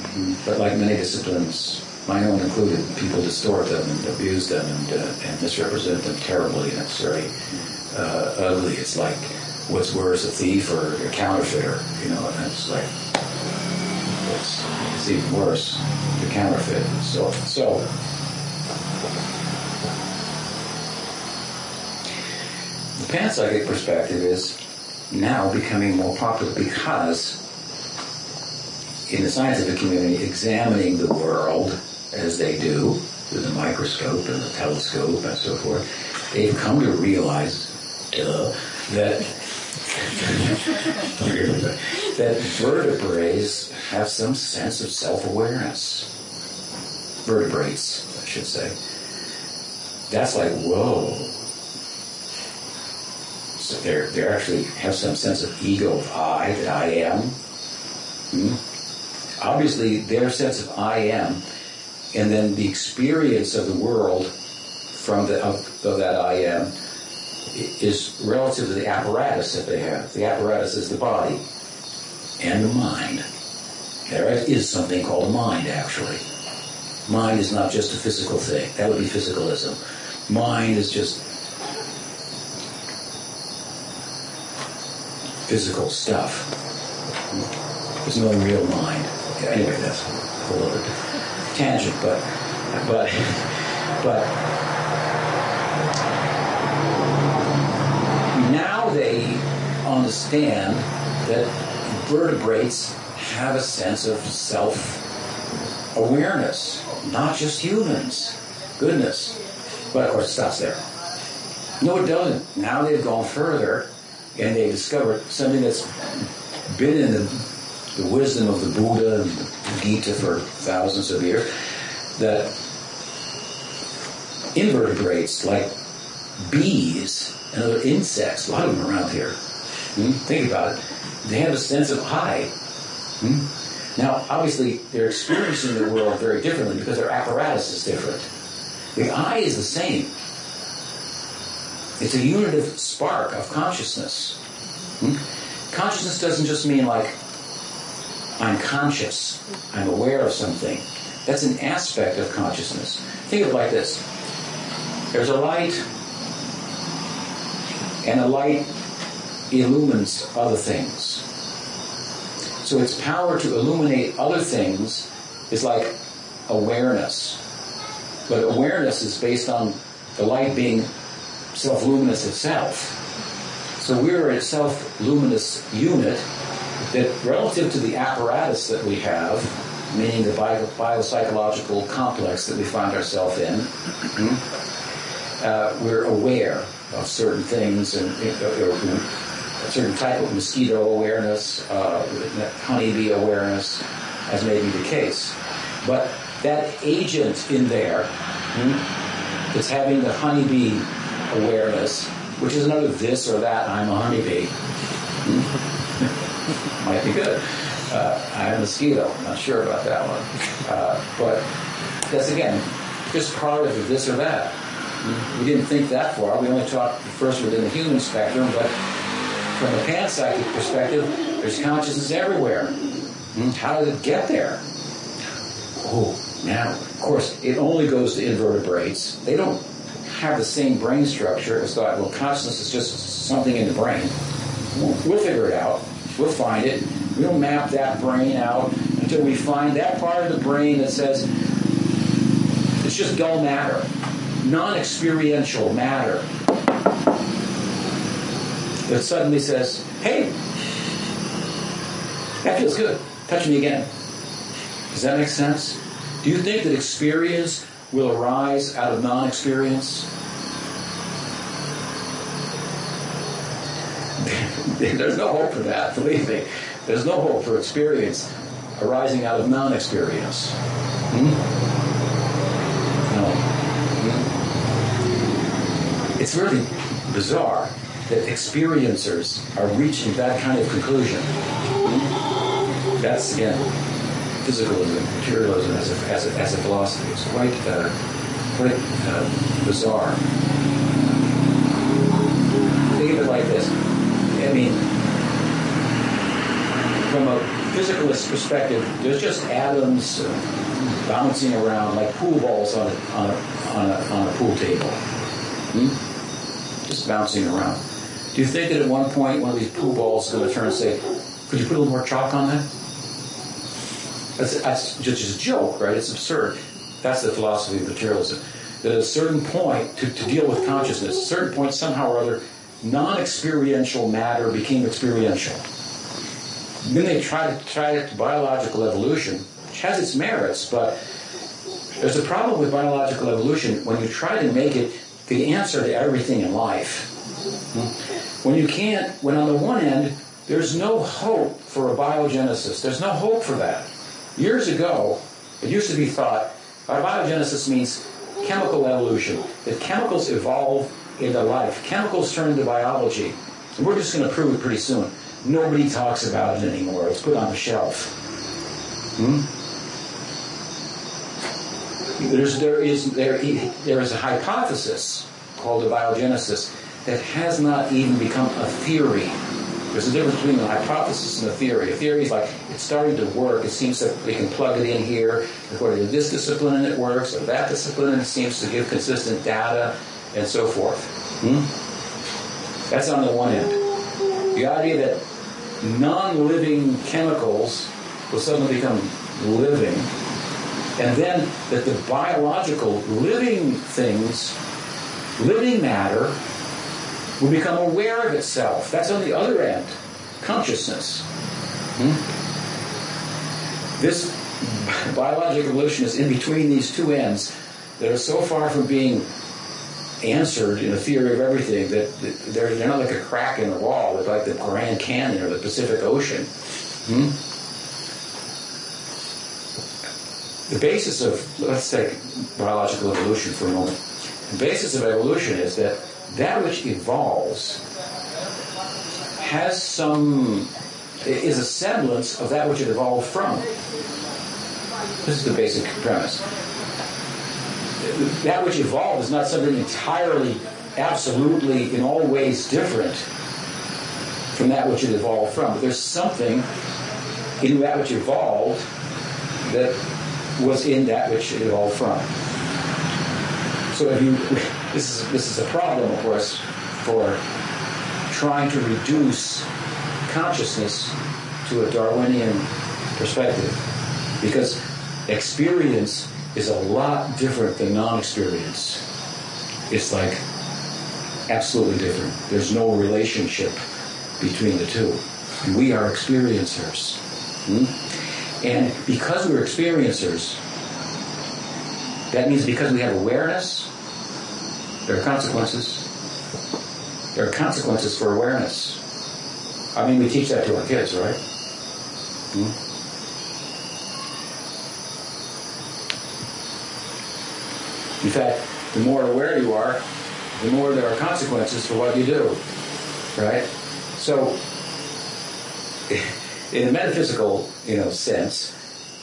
But like many disciplines, mine own included, people distort them and abuse them and, uh, and misrepresent them terribly, and it's very uh, ugly. It's like, what's worse, a thief or a counterfeiter, you know? And it's like, it's, it's even worse, the counterfeit. So, so. The panpsychic perspective is now becoming more popular because in the scientific community, examining the world as they do through the microscope and the telescope and so forth, they've come to realize duh, that that vertebrates have some sense of self-awareness. Vertebrates, I should say. That's like, whoa. So they they actually have some sense of ego, of I, that I am. Hmm? Obviously, their sense of I am, and then the experience of the world from the of, of that I am is relative to the apparatus that they have. The apparatus is the body and the mind. There is something called mind, actually. Mind is not just a physical thing. That would be physicalism. Mind is just physical stuff. There's no real mind. Yeah, anyway, that's a whole other tangent, but but but now they understand that vertebrates have a sense of self-awareness, not just humans. Goodness. But of course it stops there. No, it doesn't. Now they've gone further. And they discovered something that's been in the, the wisdom of the Buddha and the Gita for thousands of years, that invertebrates like bees and other insects, a lot of them around here, hmm? think about it, they have a sense of I. Hmm? Now, obviously, they're experiencing the world very differently because their apparatus is different. The I is the same. It's a unitive spark of consciousness. Hmm? Consciousness doesn't just mean like I'm conscious. I'm aware of something. That's an aspect of consciousness. Think of it like this. There's a light, and the light illumines other things. So its power to illuminate other things is like awareness. But awareness is based on the light being self-luminous itself. So we're a self-luminous unit that, relative to the apparatus that we have, meaning the bio- biopsychological complex that we find ourselves in, uh, we're aware of certain things, and uh, uh, a certain type of mosquito awareness, uh, honeybee awareness, as may be the case. But that agent in there hmm, is having the honeybee awareness, which is another this or that, I'm a honeybee. Hmm? Might be good. Uh, I'm a mosquito. I'm not sure about that one. Uh, but that's, again, just part of this or that. We didn't think that far. We only talked first within the human spectrum, but from the panpsychic perspective, there's consciousness everywhere. How did it get there? Oh, now, of course, it only goes to invertebrates. They don't have the same brain structure as thought. Well, consciousness is just something in the brain. We'll figure it out. We'll find it. We'll map that brain out until we find that part of the brain that says it's just dull matter. Non-experiential matter that suddenly says, hey, that feels good. Touch me again. Does that make sense? Do you think that experience will arise out of non-experience? There's no hope for that, believe me. There's no hope for experience arising out of non-experience. Hmm? It's really bizarre that experiencers are reaching that kind of conclusion. That's, again, physicalism, materialism as a, as a, as a philosophy. It's quite, uh, quite uh, bizarre. Think of it like this. I mean, from a physicalist perspective, there's just atoms bouncing around like pool balls on a, on a, on a, on a pool table. Hmm? Just bouncing around. Do you think that at one point one of these poo balls is going to turn and say, could you put a little more chalk on that? That's, that's just a joke, right? It's absurd. That's the philosophy of materialism. That at a certain point, to, to deal with consciousness, at a certain point somehow or other, non-experiential matter became experiential. And then they tried to tie it to biological evolution, which has its merits, but there's a problem with biological evolution when you try to make it the answer to everything in life. When you can't, when on the one end, there's no hope for a biogenesis. There's no hope for that. Years ago, it used to be thought, by biogenesis means chemical evolution, that chemicals evolve into life. Chemicals turn into biology. And we're just going to prove it pretty soon. Nobody talks about it anymore. It's put on the shelf. Hmm? There's, there is there, there is a hypothesis called a biogenesis that has not even become a theory. There's a difference between a hypothesis and a theory. A theory is like, it's starting to work. It seems that we can plug it in here. According to this discipline, and it works. Or that discipline, and it seems to give consistent data, and so forth. Hmm? That's on the one end. The idea that non-living chemicals will suddenly become living. And then that the biological living things, living matter, will become aware of itself. That's on the other end, consciousness. Hmm? This biological evolution is in between these two ends that are so far from being answered in the theory of everything that they're, they're not like a crack in the wall. They're like the Grand Canyon or the Pacific Ocean. Hmm? The basis of, let's take biological evolution for a moment. The basis of evolution is that that which evolves has some, is a semblance of that which it evolved from. This is the basic premise. That which evolved is not something entirely, absolutely, in all ways different from that which it evolved from. But there's something into that which evolved that was in that which it evolved from. So if you, this is this is a problem, of course, for trying to reduce consciousness to a Darwinian perspective, because experience is a lot different than non-experience. It's like absolutely different. There's no relationship between the two. We are experiencers. Hmm? And because we're experiencers, that means because we have awareness, there are consequences. There are consequences for awareness. I mean, we teach that to our kids, right? Hmm? In fact, the more aware you are, the more there are consequences for what you do, right? So, in a metaphysical, you know, sense,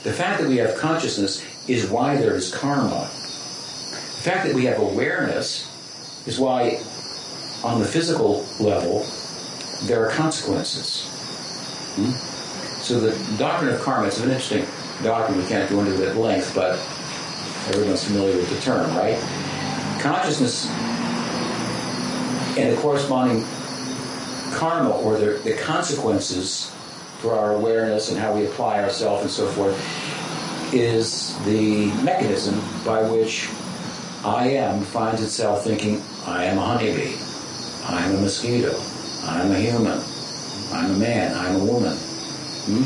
the fact that we have consciousness is why there is karma. The fact that we have awareness is why, on the physical level, there are consequences. Hmm? So the doctrine of karma is an interesting doctrine. We can't go into it at length, but everyone's familiar with the term, right? Consciousness and the corresponding karma, or the, the consequences for our awareness and how we apply ourselves and so forth, is the mechanism by which I am finds itself thinking, I am a honeybee, I am a mosquito, I am a human, I am a man, I am a woman. Hmm?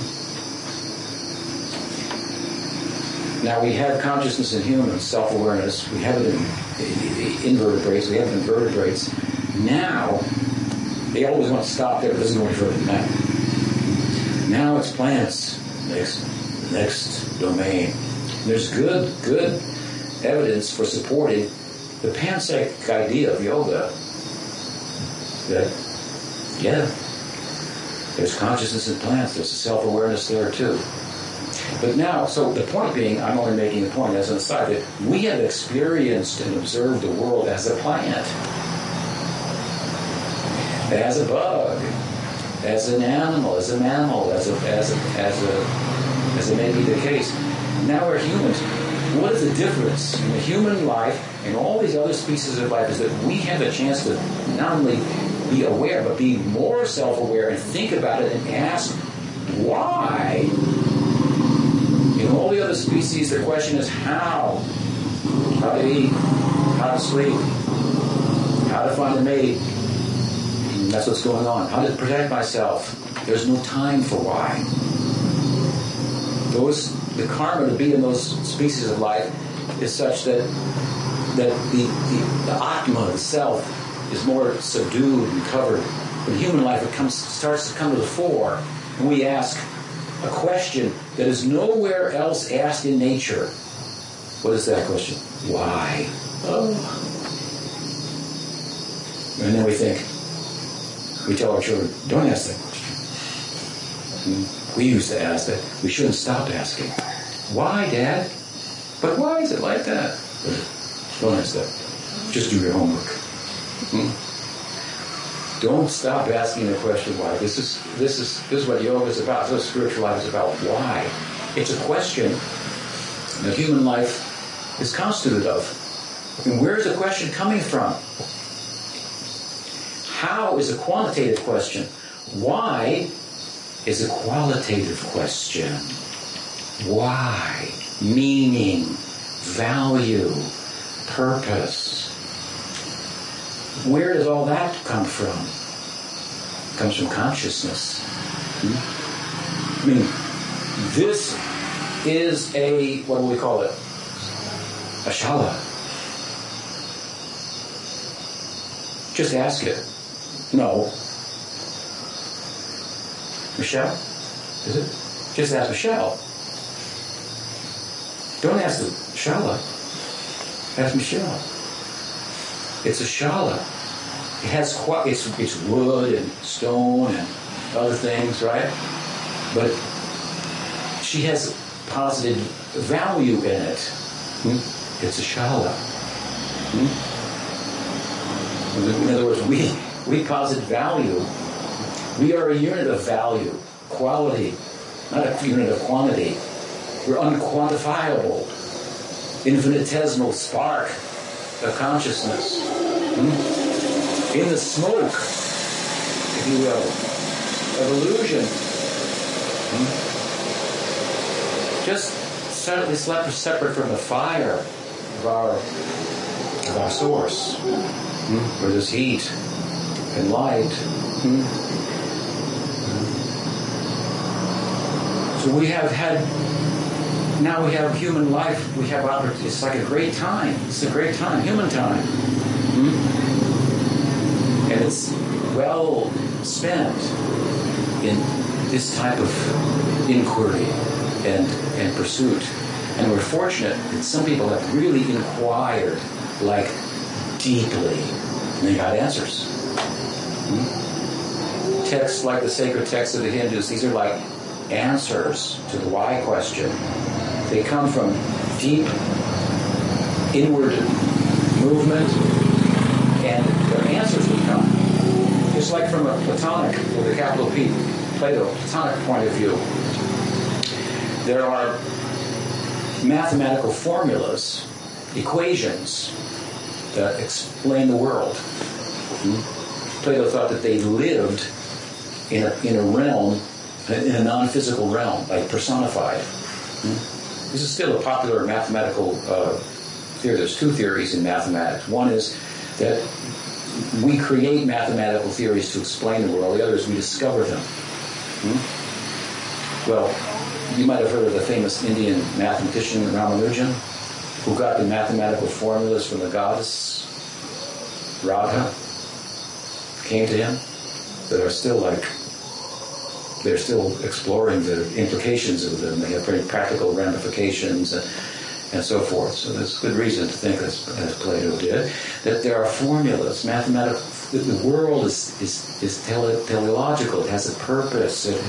Now, we have consciousness in humans, self-awareness. We have it in invertebrates. We have it in vertebrates. Now, they always want to stop there, but there's no way further than that. Now it's plants. Next, next domain. There's good, good evidence for supporting the panpsychic idea of yoga. That, yeah, there's consciousness in plants. There's a self-awareness there, too. But now, so the point being, I'm only making the point as an aside, that we have experienced and observed the world as a plant, as a bug, as an animal, as a mammal, as a as a, as a as it may be the case. Now we're humans. What is the difference in the human life and all these other species of life is that we have a chance to not only be aware, but be more self-aware and think about it and ask why. In all the other species, the question is how. How to eat, how to sleep, how to find a mate. That's what's going on. How to protect myself. There's no time for why. Those, the karma to be in those species of life is such that that the, the, the atma, the self, is more subdued and covered. In human life, it comes starts to come to the fore, and we ask a question that is nowhere else asked in nature. What is that question? Why? Oh. And then we think, we tell our children, don't ask that question. We used to ask that. We shouldn't stop asking. Why, Dad? But why is it like that? Don't ask that. Just do your homework. Hmm? Don't stop asking the question why. This is this is this is what yoga is about. This is what spiritual life is about. Why? It's a question that human life is constituted of. And where is the question coming from? How is a quantitative question? Why is a qualitative question? Why? Meaning, value, purpose. Where does all that come from? It comes from consciousness. Hmm? I mean, this is a, what do we call it? A shala. Just ask it. No. Michelle? Is it? Just ask Michelle. Don't ask the shala. Ask Michelle. It's a shala. It has quite, it's, it's wood and stone and other things, right? But she has positive value in it. Hmm? It's a shala. Hmm? In other words, we, we posit value. We are a unit of value, quality, not a unit of quantity. We're unquantifiable, infinitesimal spark of consciousness. Hmm? In the smoke, if you will, of illusion. Hmm? Just separately separate from the fire of our, of our source. Hmm? Where there's heat and light. Hmm? So we have had, now we have human life, we have opportunities. It's like a great time. It's a great time, human time. Hmm? And it's well spent in this type of inquiry and, and pursuit. And we're fortunate that some people have really inquired, like, deeply, and they got answers. Hmm? Texts like the sacred texts of the Hindus, these are like answers to the why question. They come from deep inward movement, and their answers would come just like from a Platonic, with a capital P, Plato, Platonic point of view. There are mathematical formulas, equations that explain the world. Hmm? Plato thought that they lived in a, in a realm, in a non-physical realm, like personified. Hmm? This is still a popular mathematical uh, theory. There's two theories in mathematics. One is that we create mathematical theories to explain the world. The other is we discover them. Hmm? Well, you might have heard of the famous Indian mathematician Ramanujan, who got the mathematical formulas from the goddess Radha, came to him, that are still like, they're still exploring the implications of them. They have very practical ramifications and, and so forth. So there's good reason to think, as, as Plato did, that there are formulas, mathematical. The world is is, is tele, teleological. It has a purpose. It,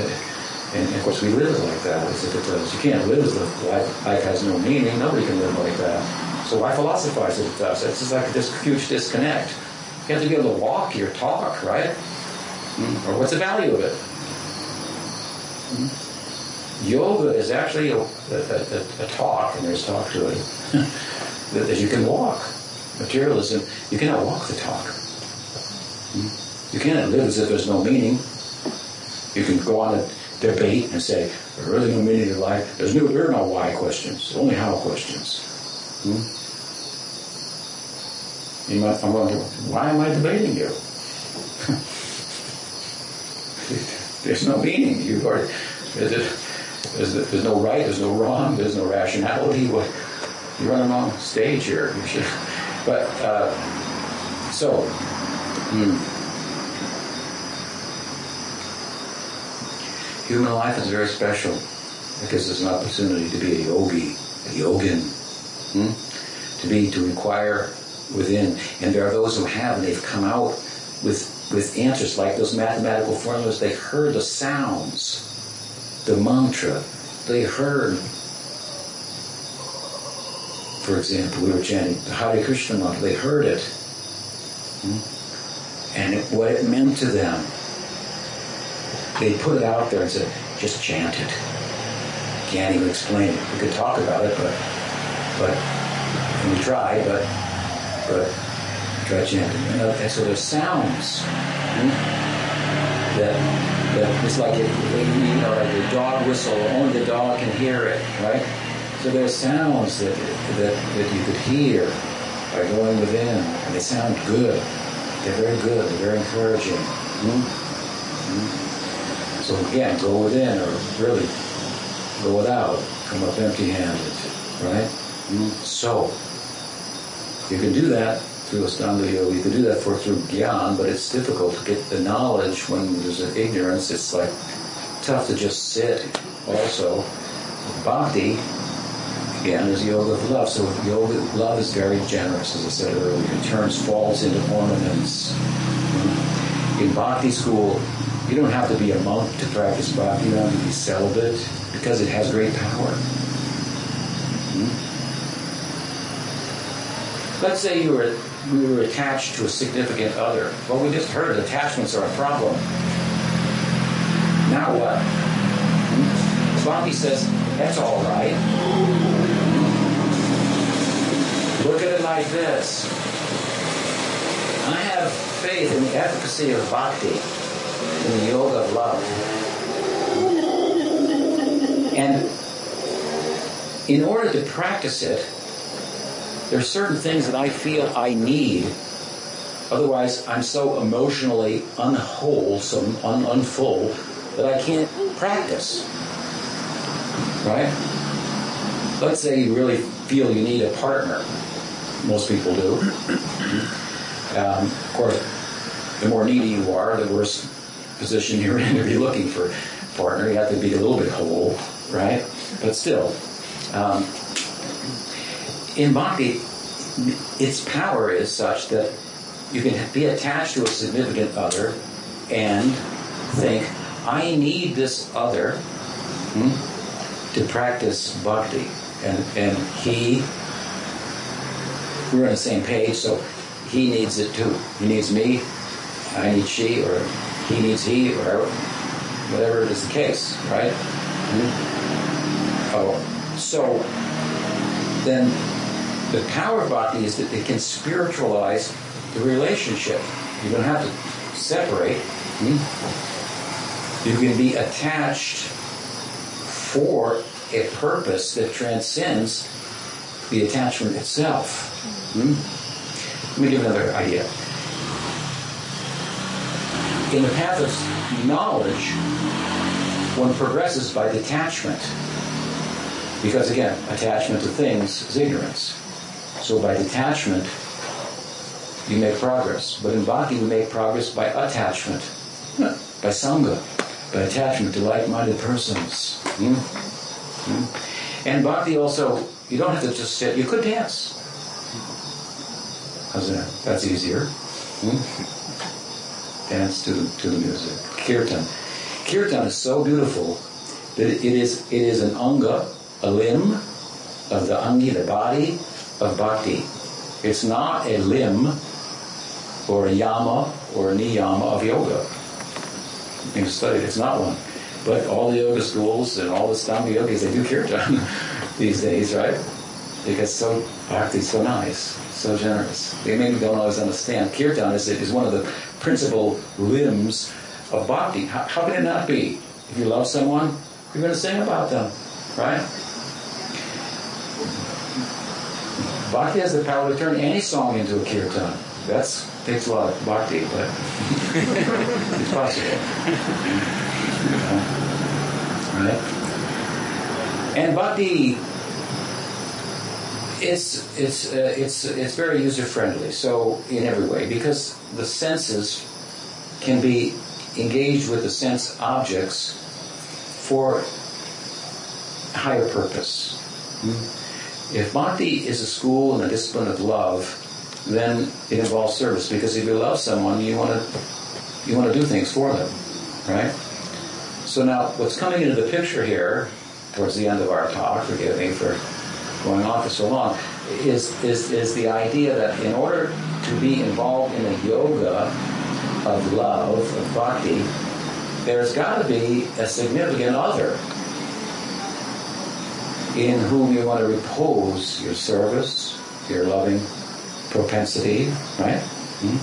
and, and of course, we live like that as if it does. You can't live as if life, life has no meaning. Nobody can live like that. So why philosophize if it does? It's just like this huge disconnect. You have to be able to walk your talk, right? Mm. Or what's the value of it? Mm-hmm. Yoga is actually a, a, a, a talk, and there's talk to it, that, that you can walk. Materialism, you cannot walk the talk. Mm-hmm. You cannot live as if there's no meaning. You can go on a debate and say, there's really no meaning to life. There's no, there are no why questions, only how questions. Mm-hmm. You might, I'm wondering, why am I debating you? There's no meaning. You are, there's, there's, there's no right, there's no wrong, there's no rationality. What, you're on the wrong stage here. You should, but, uh, so, hmm. Human life is very special because there's an opportunity to be a yogi, a yogin, hmm? to be, to inquire within. And there are those who have, and they've come out with with answers like those mathematical formulas. They heard the sounds, the mantra. They heard, for example, we were chanting the Hare Krishna mantra. They heard it, and it, what it meant to them. They put it out there and said, just chant it. Can't even explain it. We could talk about it, but but and we try, but but try chanting. You know, and so there's sounds, hmm? that, that it's like, it, you know, like the dog whistle, only the dog can hear it, right? So there's sounds that, that, that you could hear by going within, and they sound good. They're very good, they're very encouraging. Hmm? Hmm? So again, go within, or really go without, come up empty-handed, right? Hmm? So, you can do that through Ashtanga Yoga. You can do that for through Gyan, but it's difficult to get the knowledge when there's an ignorance. It's like tough to just sit. Also, Bhakti, again, is yoga of love. So yoga love is very generous, as I said earlier. It turns faults into ornaments. In Bhakti school, you don't have to be a monk to practice Bhakti. You don't have to be celibate, because it has great power. Let's say you were we were attached to a significant other. Well, we just heard attachments are a problem. Now what? body says, that's all right. Look at it like this. I have faith in the efficacy of bhakti, in the yoga of love. And in order to practice it, there are certain things that I feel I need. Otherwise, I'm so emotionally unwholesome, un- unfull, that I can't practice. Right? Let's say you really feel you need a partner. Most people do. Um, of course, the more needy you are, the worse position you're in to be looking for a partner. You have to be a little bit whole, right? But still, um, in bhakti, its power is such that you can be attached to a significant other and think, I need this other hmm, to practice bhakti. And, and he, we're on the same page, so he needs it too. He needs me, I need she, or he needs he, or whatever is the case, right? Mm-hmm. Oh, so then the power of bhakti is that it can spiritualize the relationship. You don't have to separate. Mm-hmm. You can be attached for a purpose that transcends the attachment itself. Mm-hmm. Let me give another idea. In the path of knowledge, one progresses by detachment. Because again, attachment to things is ignorance. So by detachment, you make progress. But in bhakti, you make progress by attachment, by sangha, by attachment to like-minded persons. Mm? Mm? And bhakti also, you don't have to just sit, you could dance. How's that? That's easier. Hmm? Dance to, to the music. Kirtan. Kirtan is so beautiful that it is it is an anga, a limb of the angi, the body of bhakti. It's not a limb or a yama or a niyama of yoga. You've studied it's not one. But all the yoga schools and all the Ashtanga yogis, they do kirtan these days, right? Because so bhakti is so nice, so generous. They maybe don't always understand. Kirtan is, is one of the principal limbs of bhakti. How, how can it not be? If you love someone, you're going to sing about them, right? Bhakti has the power to turn any song into a kirtan. That takes a lot of bhakti, but it's possible. Right? And bhakti... It's it's uh, it's it's very user friendly. So in every way, because the senses can be engaged with the sense objects for a higher purpose. Mm-hmm. If bhakti is a school and a discipline of love, then it involves service. Because if you love someone, you want to you want to do things for them, right? So now, what's coming into the picture here towards the end of our talk? Forgive me for going on for so long, is, is is the idea that in order to be involved in the yoga of love, of bhakti, there's got to be a significant other in whom you want to repose your service, your loving propensity, right? Mm-hmm.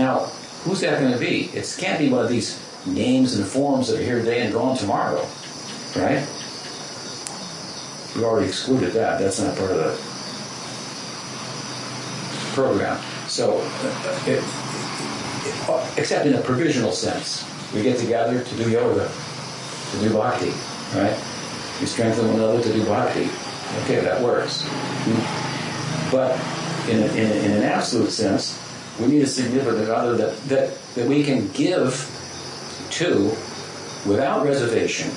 Now, who's that going to be? It can't be one of these names and forms that are here today and gone tomorrow, right? You already excluded that. That's not part of the program. So, it, it, except in a provisional sense, we get together to do yoga, to do bhakti, right? We strengthen one another to do bhakti. Okay, that works. But in, a, in, a, in an absolute sense, we need a significant other that, that, that we can give to without reservation,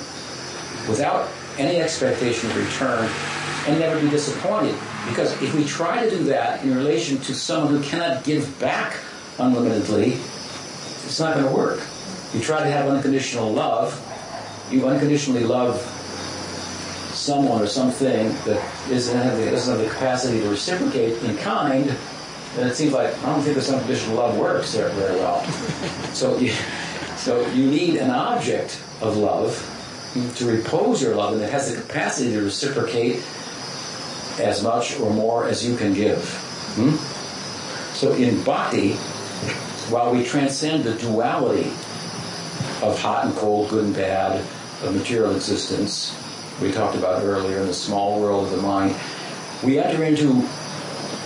without any expectation of return, and never be disappointed. Because if we try to do that in relation to someone who cannot give back unlimitedly, it's not going to work. You try to have unconditional love, you unconditionally love someone or something that doesn't have the, doesn't have the capacity to reciprocate in kind, and it seems like, I don't think this unconditional love works there very well. So you, so you need an object of love to repose your love, and it has the capacity to reciprocate as much or more as you can give. Hmm? So in bhakti, while we transcend the duality of hot and cold, good and bad, of material existence, we talked about earlier in the small world of the mind, we enter into,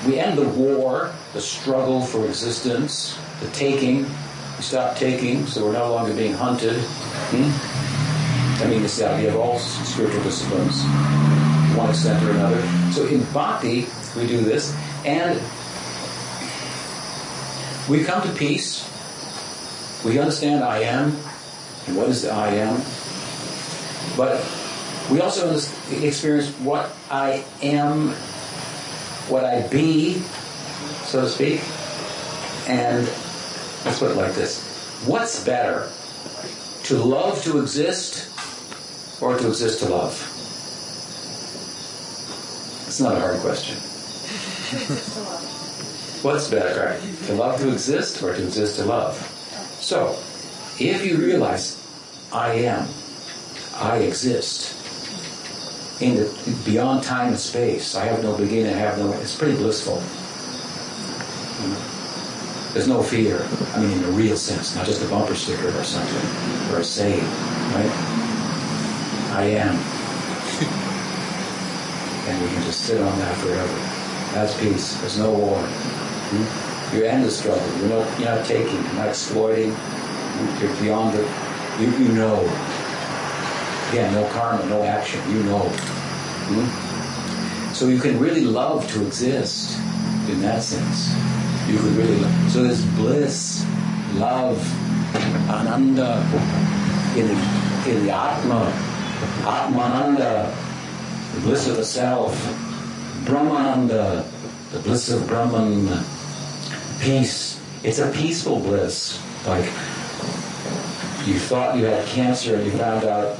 we end the war, the struggle for existence, the taking. We stop taking, so we're no longer being hunted. Hmm? I mean, it's the idea of all spiritual disciplines, one extent or another. So in bhakti, we do this, and we come to peace. We understand I am, and what is the I am. But we also experience what I am, what I be, so to speak. And let's put it like this. What's better, to love to exist or to exist to love? It's not a hard question. What's better, right? To love to exist or to exist to love? So, if you realize I am, I exist, in the beyond time and space, I have no beginning, I have no end. It's pretty blissful. There's no fear. I mean, in the real sense, not just a bumper sticker or something, or a saying, right? I am. And we can just sit on that forever. That's peace. There's no war. Hmm? You end the struggle. You're not, you're not taking, you're not exploiting. You're beyond it. You, you know. Again, no karma, no action. You know. Hmm? So you can really love to exist in that sense. You could really love. So there's bliss, love, ananda in the, in the atma, atmananda, the bliss of the self, brahmananda, the bliss of Brahman, peace. It's a peaceful bliss. Like you thought you had cancer and you found out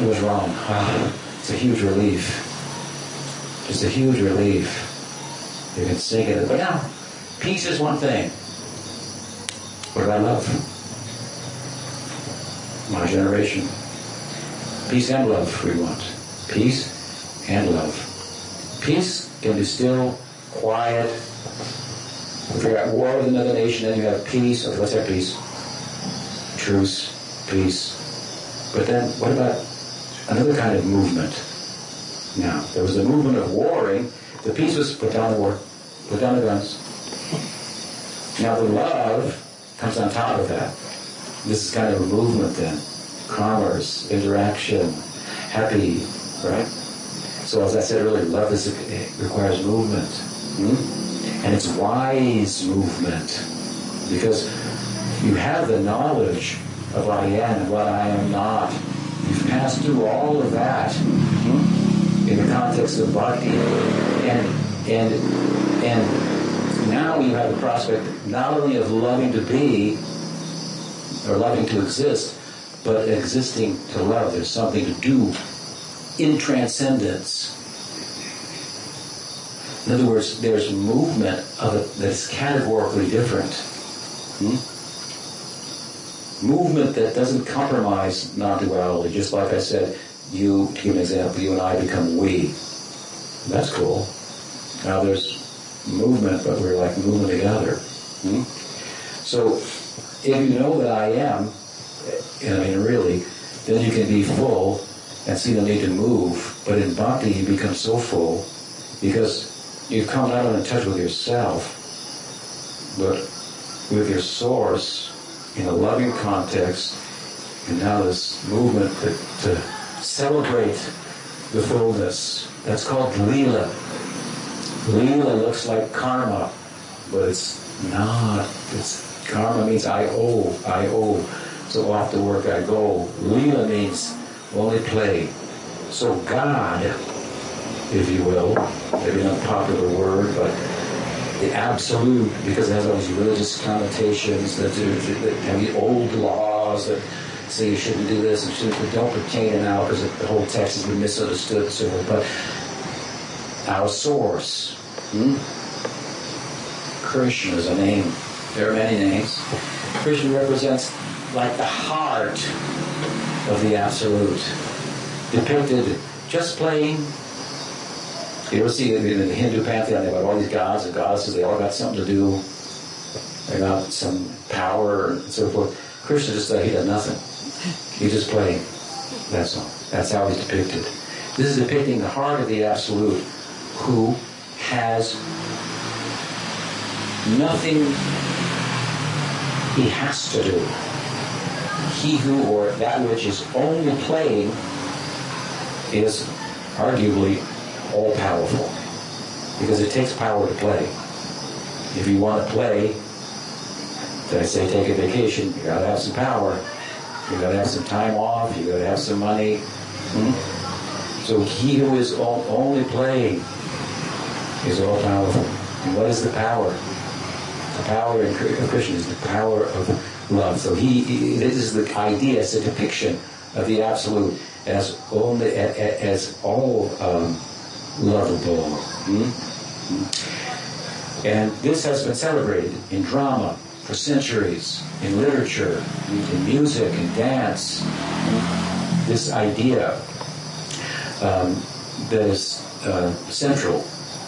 it was wrong. Ah, it's a huge relief. It's a huge relief. You can sink it, but now. Peace is one thing. What did I love? My generation. Peace and love we want. Peace and love. Peace can be still, quiet. If you're at war with another nation, then you have peace. Okay, let's have peace. Truce, peace. But then, what about another kind of movement? Now, there was a movement of warring. The peace was put down the war, put down the guns. Now the love comes on top of that. This is kind of a movement then. Commerce, interaction, happy, right? So as I said earlier, love is, it requires movement. Hmm? And it's wise movement. Because you have the knowledge of what I am and what I am not. You've passed through all of that hmm? in the context of bhakti. And, and, and, now you have the prospect not only of loving to be or loving to exist, but existing to love. There's something to do in transcendence. In other words, there's movement of it that's categorically different. Hmm? Movement that doesn't compromise non-duality. Just like I said, you, to give an example, you and I become we. That's cool. Now there's movement, but we're like moving together. Hmm? So, if you know that I am, I mean really, then you can be full and see the need to move. But in bhakti, you become so full because you've come not only in touch with yourself, but with your source in a loving context. And now this movement to, to celebrate the fullness. That's called Lila. Lila looks like karma, but it's not. It's karma means I owe, I owe, so off to work I go. Lila means only play. So God, if you will, maybe not a popular word, but the absolute, because it has all these religious connotations that, that have the old laws that say you shouldn't do this and shouldn't, don't pertain it now because the whole text has been misunderstood and so forth. But our source. Hmm? Krishna is a name. There are many names. Krishna represents like the heart of the Absolute. depicted just playing. You ever see in the Hindu pantheon, they've got all these gods and goddesses, they all got something to do. They got some power and so forth. Krishna just uh, he does nothing. He's just playing. That's all. That's how he's depicted. This is depicting the heart of the Absolute, who has nothing he has to do. He who or that which is only playing is arguably all-powerful, because it takes power to play. If you want to play, did I say take a vacation? You got to have some power. You got to have some time off. You got to have some money. Hmm? So he who is all, only playing is all-powerful. And what is the power? The power in Krishna is the power of love. So he, he this is the idea. It's a depiction of the Absolute as only as all um, lovable. Hmm? And this has been celebrated in drama for centuries, in literature, in music, in dance. This idea um, that is uh, central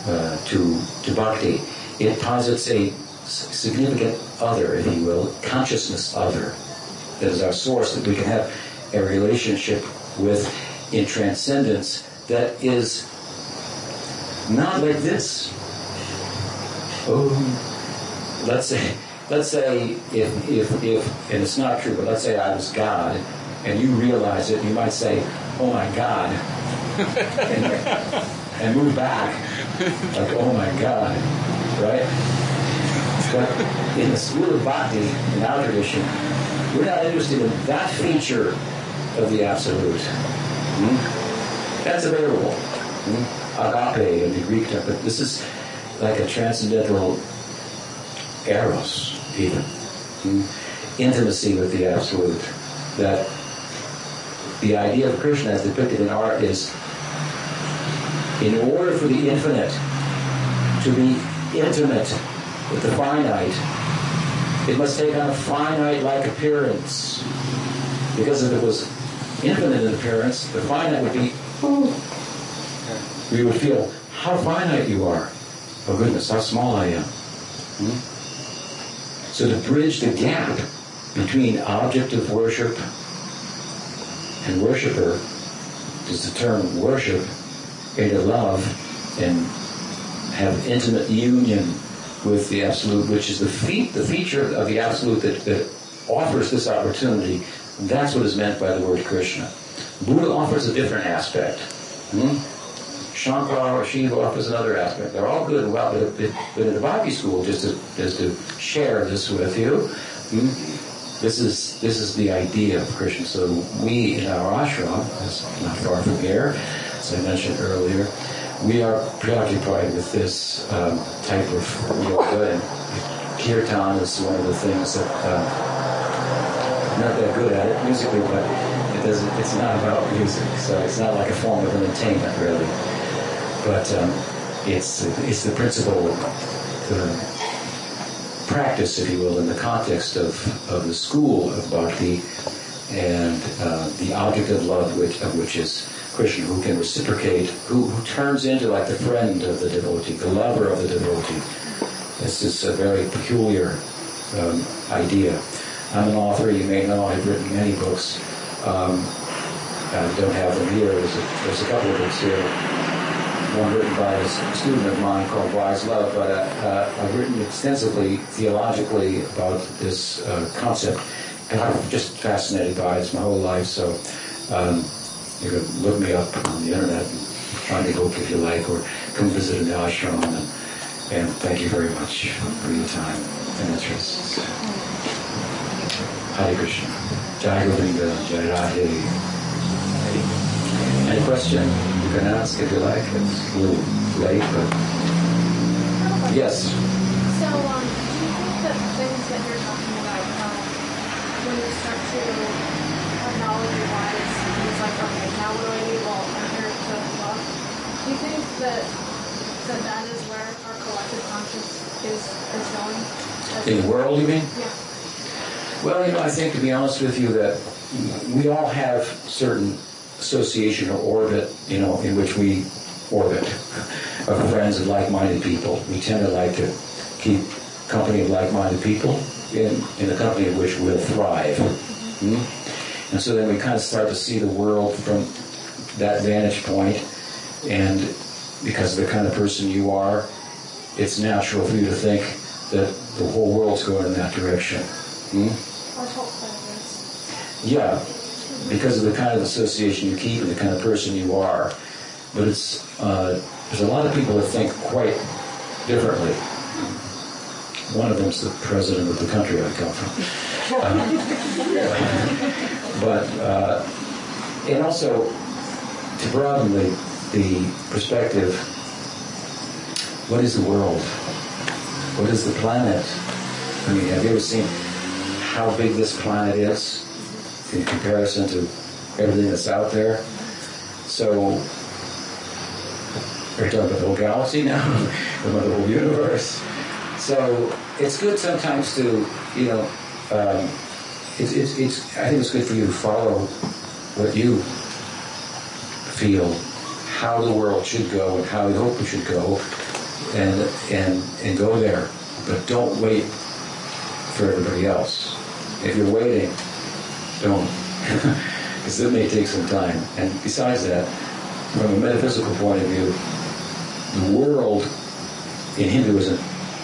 uh, to, to bhakti, it posits a significant other, if you will, consciousness other, that is our source, that we can have a relationship with in transcendence that is not like this. Oh, let's say, let's say if, if, if, and it's not true, but let's say I was God, and you realize it, you might say, "Oh my God," and, and move back, like, "Oh my God," right? But in the school of bhakti, in our tradition, we're not interested in that feature of the Absolute. Hmm? That's available. Hmm? Agape in the Greek term, but this is like a transcendental eros, even. Hmm? Intimacy with the Absolute. That the idea of Krishna as depicted in art is, in order for the infinite to be intimate with the finite, it must take on a finite-like appearance. Because if it was infinite in appearance, the finite would be, oh, we would feel how finite you are. Oh goodness, how small I am. Hmm? So to bridge the gap between object of worship and worshiper is the term worship, and to love and have intimate union with the Absolute, which is the fe- the feature of the Absolute that, that offers this opportunity. That's what is meant by the word Krishna. Buddha offers a different aspect. Hmm? Shankara or Shiva offers another aspect. They're all good and well, but, but in the Bhakti school, just to, just to share this with you, hmm? this is this is the idea of Krishna. So we in our ashram, that's not far from here, as I mentioned earlier, we are preoccupied with this um, type of yoga, and kirtan is one of the things that uh, not that good at it musically, but it doesn't. It's not about music, so it's not like a form of entertainment really. But um, it's it's the principle, the practice, if you will, in the context of, of the school of bhakti, and uh, the object of love, which of which is Krishna, who can reciprocate, who, who turns into like the friend of the devotee, the lover of the devotee. This is a very peculiar um, idea. I'm an author, you may know, I've written many books. Um, I don't have them here. There's a, there's a couple of books here. One written by a student of mine called Wise-Love, but uh, uh, I've written extensively, theologically, about this uh, concept. And I'm just fascinated by it. It's my whole life, so... Um, you can look me up on the internet and find a book if you like, or come visit an ashram. And, and thank you very much for your time and interest. Hare Krishna. Jai Govinda, Jai Radhe. Any question you can ask if you like. It's a little late, but yes. So, um, do you think that things that you're talking about, um, when you start to have knowledge of why it's like, okay, now what do I do? Well, I'm here to love. Do you think that, that that is where our collective conscience is, is going? As in the world, you mean? Yeah. Well, you know, I think, to be honest with you, that we all have certain association or orbit, you know, in which we orbit, of friends and like-minded people. We tend to like to keep company of like-minded people in, in the company of which we'll thrive. Mm-hmm. And so then we kind of start to see the world from that vantage point, and because of the kind of person you are, it's natural for you to think that the whole world's going in that direction. Hmm? Yeah, because of the kind of association you keep and the kind of person you are. But it's uh, there's a lot of people that think quite differently. One of them's the president of the country I come from. Um, but uh, and also to broaden the, the perspective. What is the world? What is the planet? I mean, have you ever seen how big this planet is in comparison to everything that's out there? So, are you talking about the whole galaxy now? About the whole universe? So, it's good sometimes to, you know, um, it's, it's, it's, I think it's good for you to follow what you feel, how the world should go and how you hope it should go. And, and and go there, but don't wait for everybody else. If you're waiting, don't, because it may take some time. And besides that, from a metaphysical point of view, the world in Hinduism,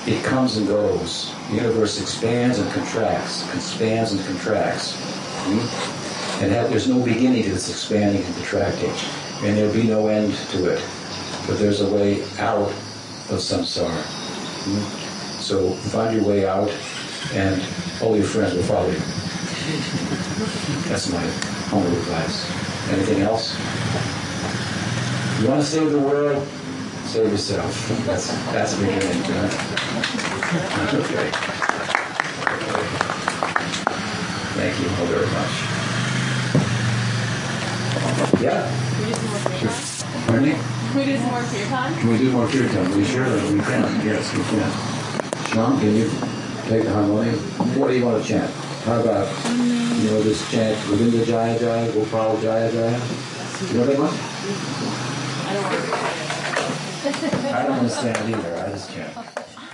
it comes and goes. The universe expands and contracts, expands and contracts. Hmm? And that, there's no beginning to this expanding and contracting, and there'll be no end to it. But there's a way out of samsara. Hmm? So find your way out, and all your friends will follow you. That's my humble advice. Anything else? You want to save the world? Save yourself. That's that's the beginning. Right? Okay. Thank you all very much. Yeah. Sure. Pardon me? Can we do some more kirtan? Can we do more kirtan? Are you sure that we can? Yes, we can. Sean, can you take the harmonium? What do you want to chant? How about, you know, this chant, Govinda Jaya Jaya, Gopal Jaya Jaya? You know that one? I don't understand either. I just chant.